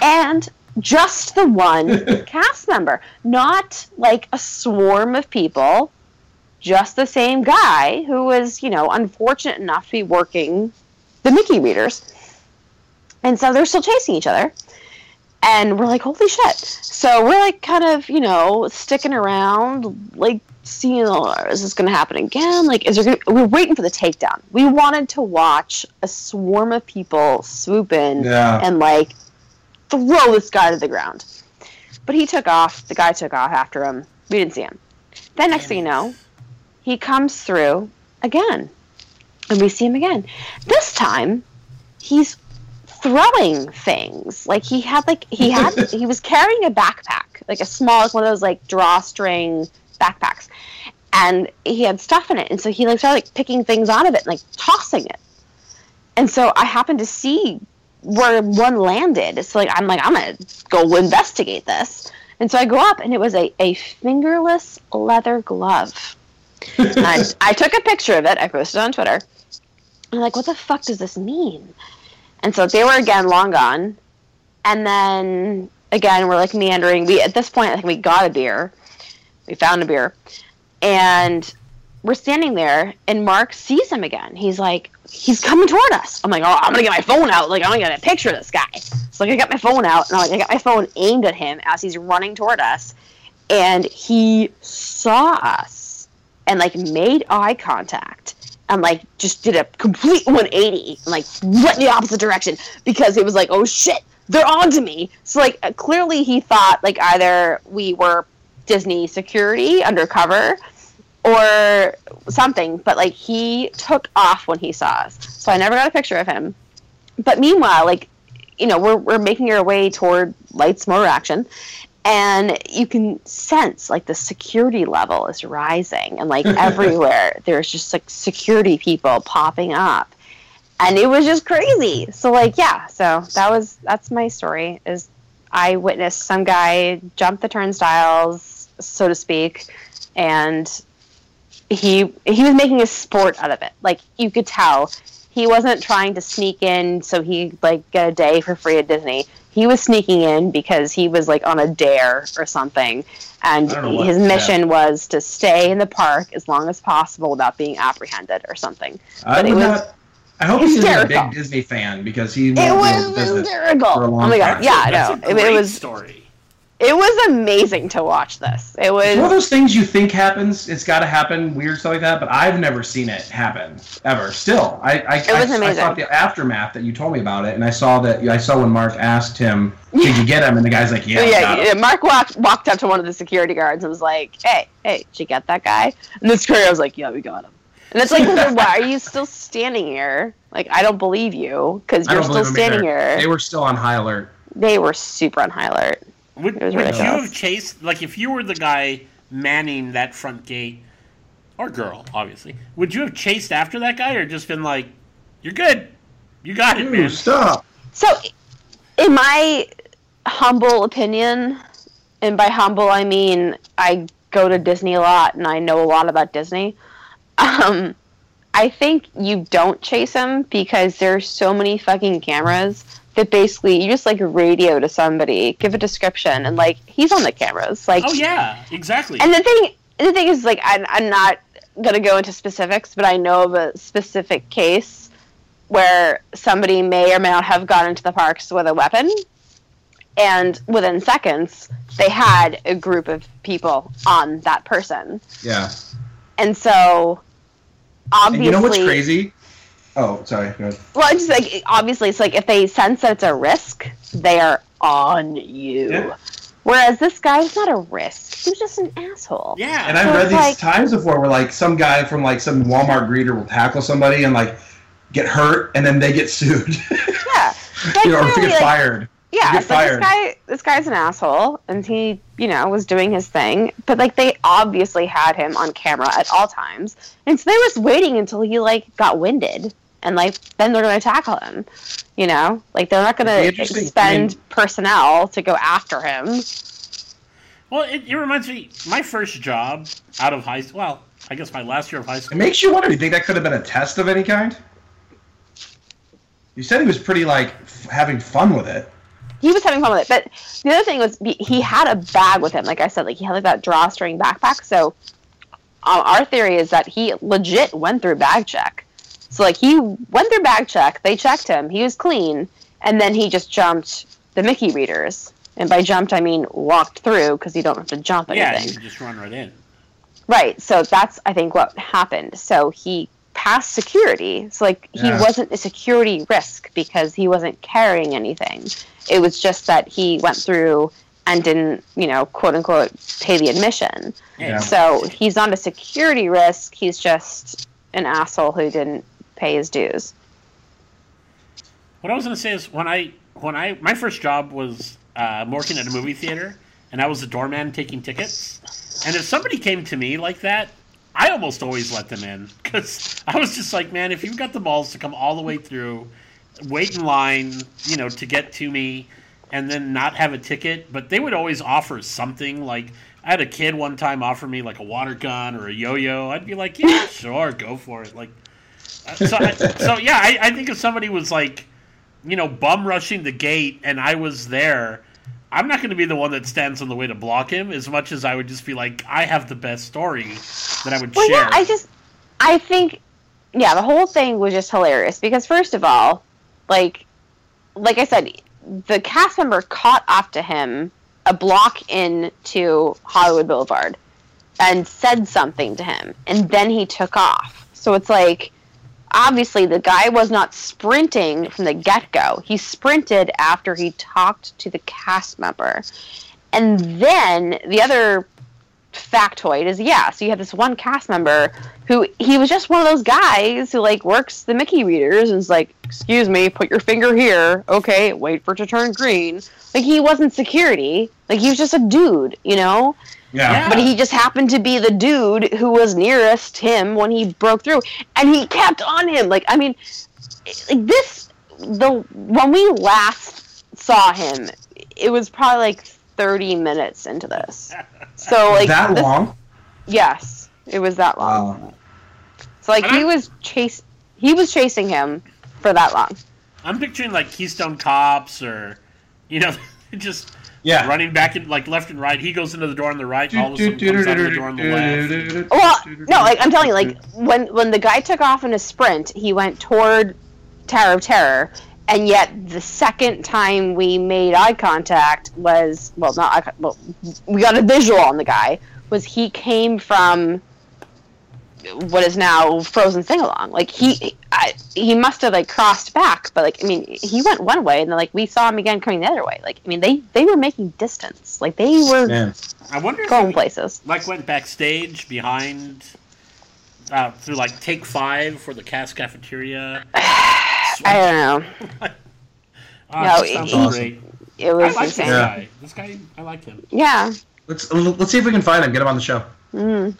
And... just the one cast member, not like a swarm of people, just the same guy who was, you know, unfortunate enough to be working the Mickey readers. And so they're still chasing each other. And we're like, holy shit. So we're like kind of, you know, sticking around, like seeing, is this going to happen again? Like, is there going to, we're waiting for the takedown. We wanted to watch a swarm of people swoop in and like, throw this guy to the ground. But he took off. The guy took off after him. We didn't see him. Then next thing you know, he comes through again. And we see him again. This time, he's throwing things. Like, he had he was carrying a backpack. Like, a small, one of those, like, drawstring backpacks. And he had stuff in it. And so he, like, started, like, picking things out of it and, like, tossing it. And so I happened to see where one landed. So, like, I'm going to go investigate this. And so I go up, and it was a fingerless leather glove. And I took a picture of it. I posted it on Twitter. I'm like, what the fuck does this mean? And so they were, again, long gone. And then, again, we're, like, meandering. At this point, I think we got a beer. We found a beer. And we're standing there, and Mark sees him again. He's like, he's coming toward us. I'm like, oh, I'm going to get my phone out. Like, I'm going to get a picture of this guy. So, like, I got my phone out, and I got my phone aimed at him as he's running toward us. And he saw us and, like, made eye contact and, like, just did a complete 180 and, like, went in the opposite direction because it was like, oh, shit, they're on to me. So, like, clearly he thought, like, either we were Disney security undercover or something, but, like, he took off when he saw us. So I never got a picture of him. But meanwhile, like, you know, we're making our way toward Lights Motor Action, and you can sense, like, the security level is rising, and, like, everywhere there's just, like, security people popping up. And it was just crazy. So, like, yeah, so that's my story, is I witnessed some guy jump the turnstiles, so to speak, and he was making a sport out of it. Like, you could tell he wasn't trying to sneak in so he, like, get a day for free at Disney. He was sneaking in because he was, like, on a dare or something, and his mission was to stay in the park as long as possible without being apprehended or something. I hope he's a big Disney fan, because he was hysterical for a long time. Yeah, that's a great story. It was amazing to watch this. It was one of those things you think happens. It's got to happen, weird stuff like that. But I've never seen it happen ever. Still, I thought the aftermath that you told me about it, and I saw when Mark asked him, "Did you get him?" And the guy's like, "Yeah." Mark walked up to one of the security guards and was like, "Hey, did you get that guy?" And the security was like, "Yeah, we got him." And it's like, why are you still standing here? Like, I don't believe you because you're still standing here. They were still on high alert. They were super on high alert. Would you have chased, like, if you were the guy manning that front gate, or girl, obviously, would you have chased after that guy, or just been like, you're good, you got it, man? Stop. So, in my humble opinion, and by humble I mean I go to Disney a lot and I know a lot about Disney, I think you don't chase him because there's so many fucking cameras that basically you just, like, radio to somebody, give a description, and, like, he's on the cameras. Like, oh yeah, exactly. And the thing is, like, I'm not gonna go into specifics, but I know of a specific case where somebody may or may not have gone into the parks with a weapon, and within seconds they had a group of people on that person. Yeah. And so obviously. And you know what's crazy? Oh, sorry. Go ahead. Well, it's like, obviously, it's like if they sense that it's a risk, they are on you. Yeah. Whereas this guy was not a risk. He was just an asshole. Yeah. And I've read these times before where, like, some guy from, like, some Walmart greeter will tackle somebody and, like, get hurt, and then they get sued. Yeah. Like, you know, or get fired. Yeah, so this guy's an asshole, and he, you know, was doing his thing. But, like, they obviously had him on camera at all times. And so they were just waiting until he, like, got winded. And, like, then they're going to tackle him, you know? Like, they're not going to expend personnel to go after him. Well, it reminds me, my first job out of high school, well, I guess my last year of high school. It makes you wonder, do you think that could have been a test of any kind? You said he was pretty, like, having fun with it. He was having fun with it, but the other thing was he had a bag with him. Like I said, like he had like that drawstring backpack. So our theory is that he legit went through bag check. So like he went through bag check, they checked him, he was clean, and then he just jumped the Mickey readers. And by jumped, I mean walked through because you don't have to jump anything. Yeah, you just run right in. Right, so that's I think what happened. So he passed security. So like he wasn't a security risk because he wasn't carrying anything. It was just that he went through and didn't, you know, quote unquote, pay the admission. Yeah. So he's not a security risk. He's just an asshole who didn't pay his dues. What I was going to say is when I my first job was working at a movie theater, and I was a doorman taking tickets. And if somebody came to me like that, I almost always let them in because I was just like, man, if you've got the balls to come all the way through, wait in line, you know, to get to me and then not have a ticket. But they would always offer something. Like, I had a kid one time offer me, like, a water gun or a yo-yo. I'd be like, yeah, sure, go for it. Like, I think if somebody was, like, you know, bum-rushing the gate and I was there, I'm not going to be the one that stands on the way to block him as much as I would just be like, I have the best story that I would share. Yeah, I think the whole thing was just hilarious because, first of all, like I said, the cast member caught off to him a block into Hollywood Boulevard and said something to him, and then he took off. So it's like, obviously, the guy was not sprinting from the get-go. He sprinted after he talked to the cast member. And then the other factoid is, yeah, so you have this one cast member who he was just one of those guys who like works the Mickey readers and is like, excuse me, put your finger here, okay, wait for it to turn green. Like, he wasn't security, like he was just a dude, you know. Yeah. But he just happened to be the dude who was nearest him when he broke through, and he kept on him. Like, I mean, like when we last saw him, it was probably like 30 minutes into this. So like that long? Yes, it was that long. Wow. So like he was chasing him for that long. I'm picturing like Keystone Cops or, you know, just running back in like left and right. He goes into the door on the right, and all of a sudden comes out of the door on the left. Well, no, like I'm telling you, like when the guy took off in a sprint, he went toward Tower of Terror. And yet, the second time we made eye contact was, well, we got a visual on the guy, was he came from what is now Frozen Sing-Along. Like, he must have, like, crossed back, but, like, I mean, he went one way, and then, like, we saw him again coming the other way. Like, I mean, they were making distance. Like, they were going places. Like, went backstage behind, through, like, Take 5 for the cast cafeteria. I don't know. It was insane. This guy, I like him. Yeah. Let's see if we can find him. Get him on the show. Mm-hmm.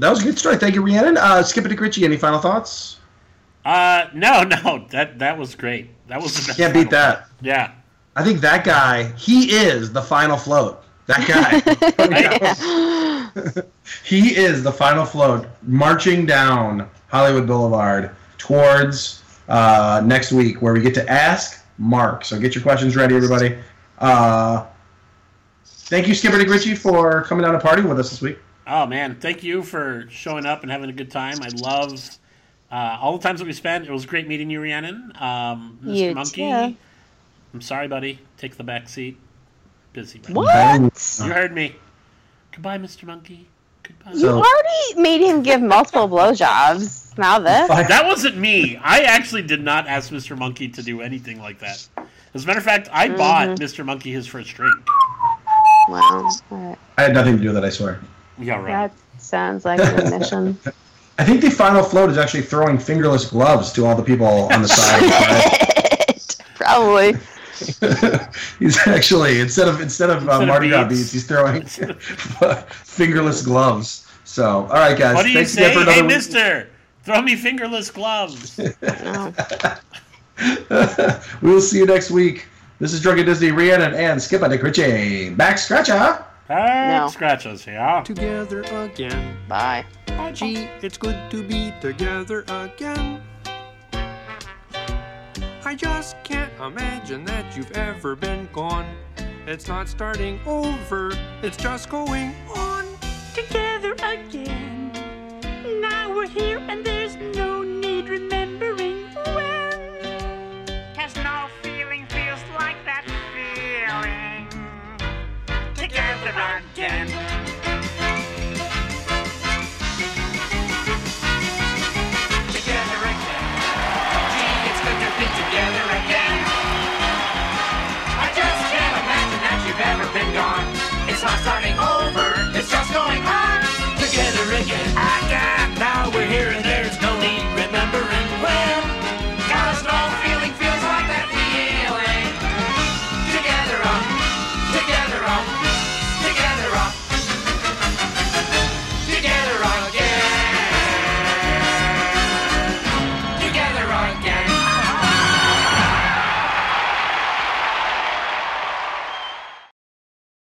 That was a good story. Thank you, Rhiannon. Skipper Dick Ritchie, any final thoughts? No. That was great. That was the best. Can't beat that. One. Yeah. I think that guy, he is the final float. That guy. He is the final float, marching down Hollywood Boulevard towards next week, where we get to ask Mark. So get your questions ready, everybody. Thank you, Skipper Dick Ritchie, for coming down to party with us this week. Oh, man. Thank you for showing up and having a good time. I love all the times that we spent. It was great meeting you, Rhiannon. Mr. Monkey. Too. I'm sorry, buddy. Take the back seat. Busy. Buddy. What? You heard me. Goodbye, Mr. Monkey. Goodbye. You already made him give multiple blowjobs. Now this. That wasn't me. I actually did not ask Mr. Monkey to do anything like that. As a matter of fact, I bought Mr. Monkey his first drink. Wow. Right. I had nothing to do with that, I swear. Yeah, right. That sounds like an admission. I think the final float is actually throwing fingerless gloves to all the people on the side. Probably. He's actually instead of Mardi Gras beads, he's throwing fingerless gloves. So, all right, guys. What do you say? Hey, Mister, throw me fingerless gloves. We'll see you next week. This is Drunk at Disney, Rhiannon and Skipper Dick Ritchie. Back scratcher. Scratches here. Together again. Bye. Oh, gee, it's good to be together again. I just can't imagine that you've ever been gone. It's not starting over, it's just going on. Together again. Now we're here and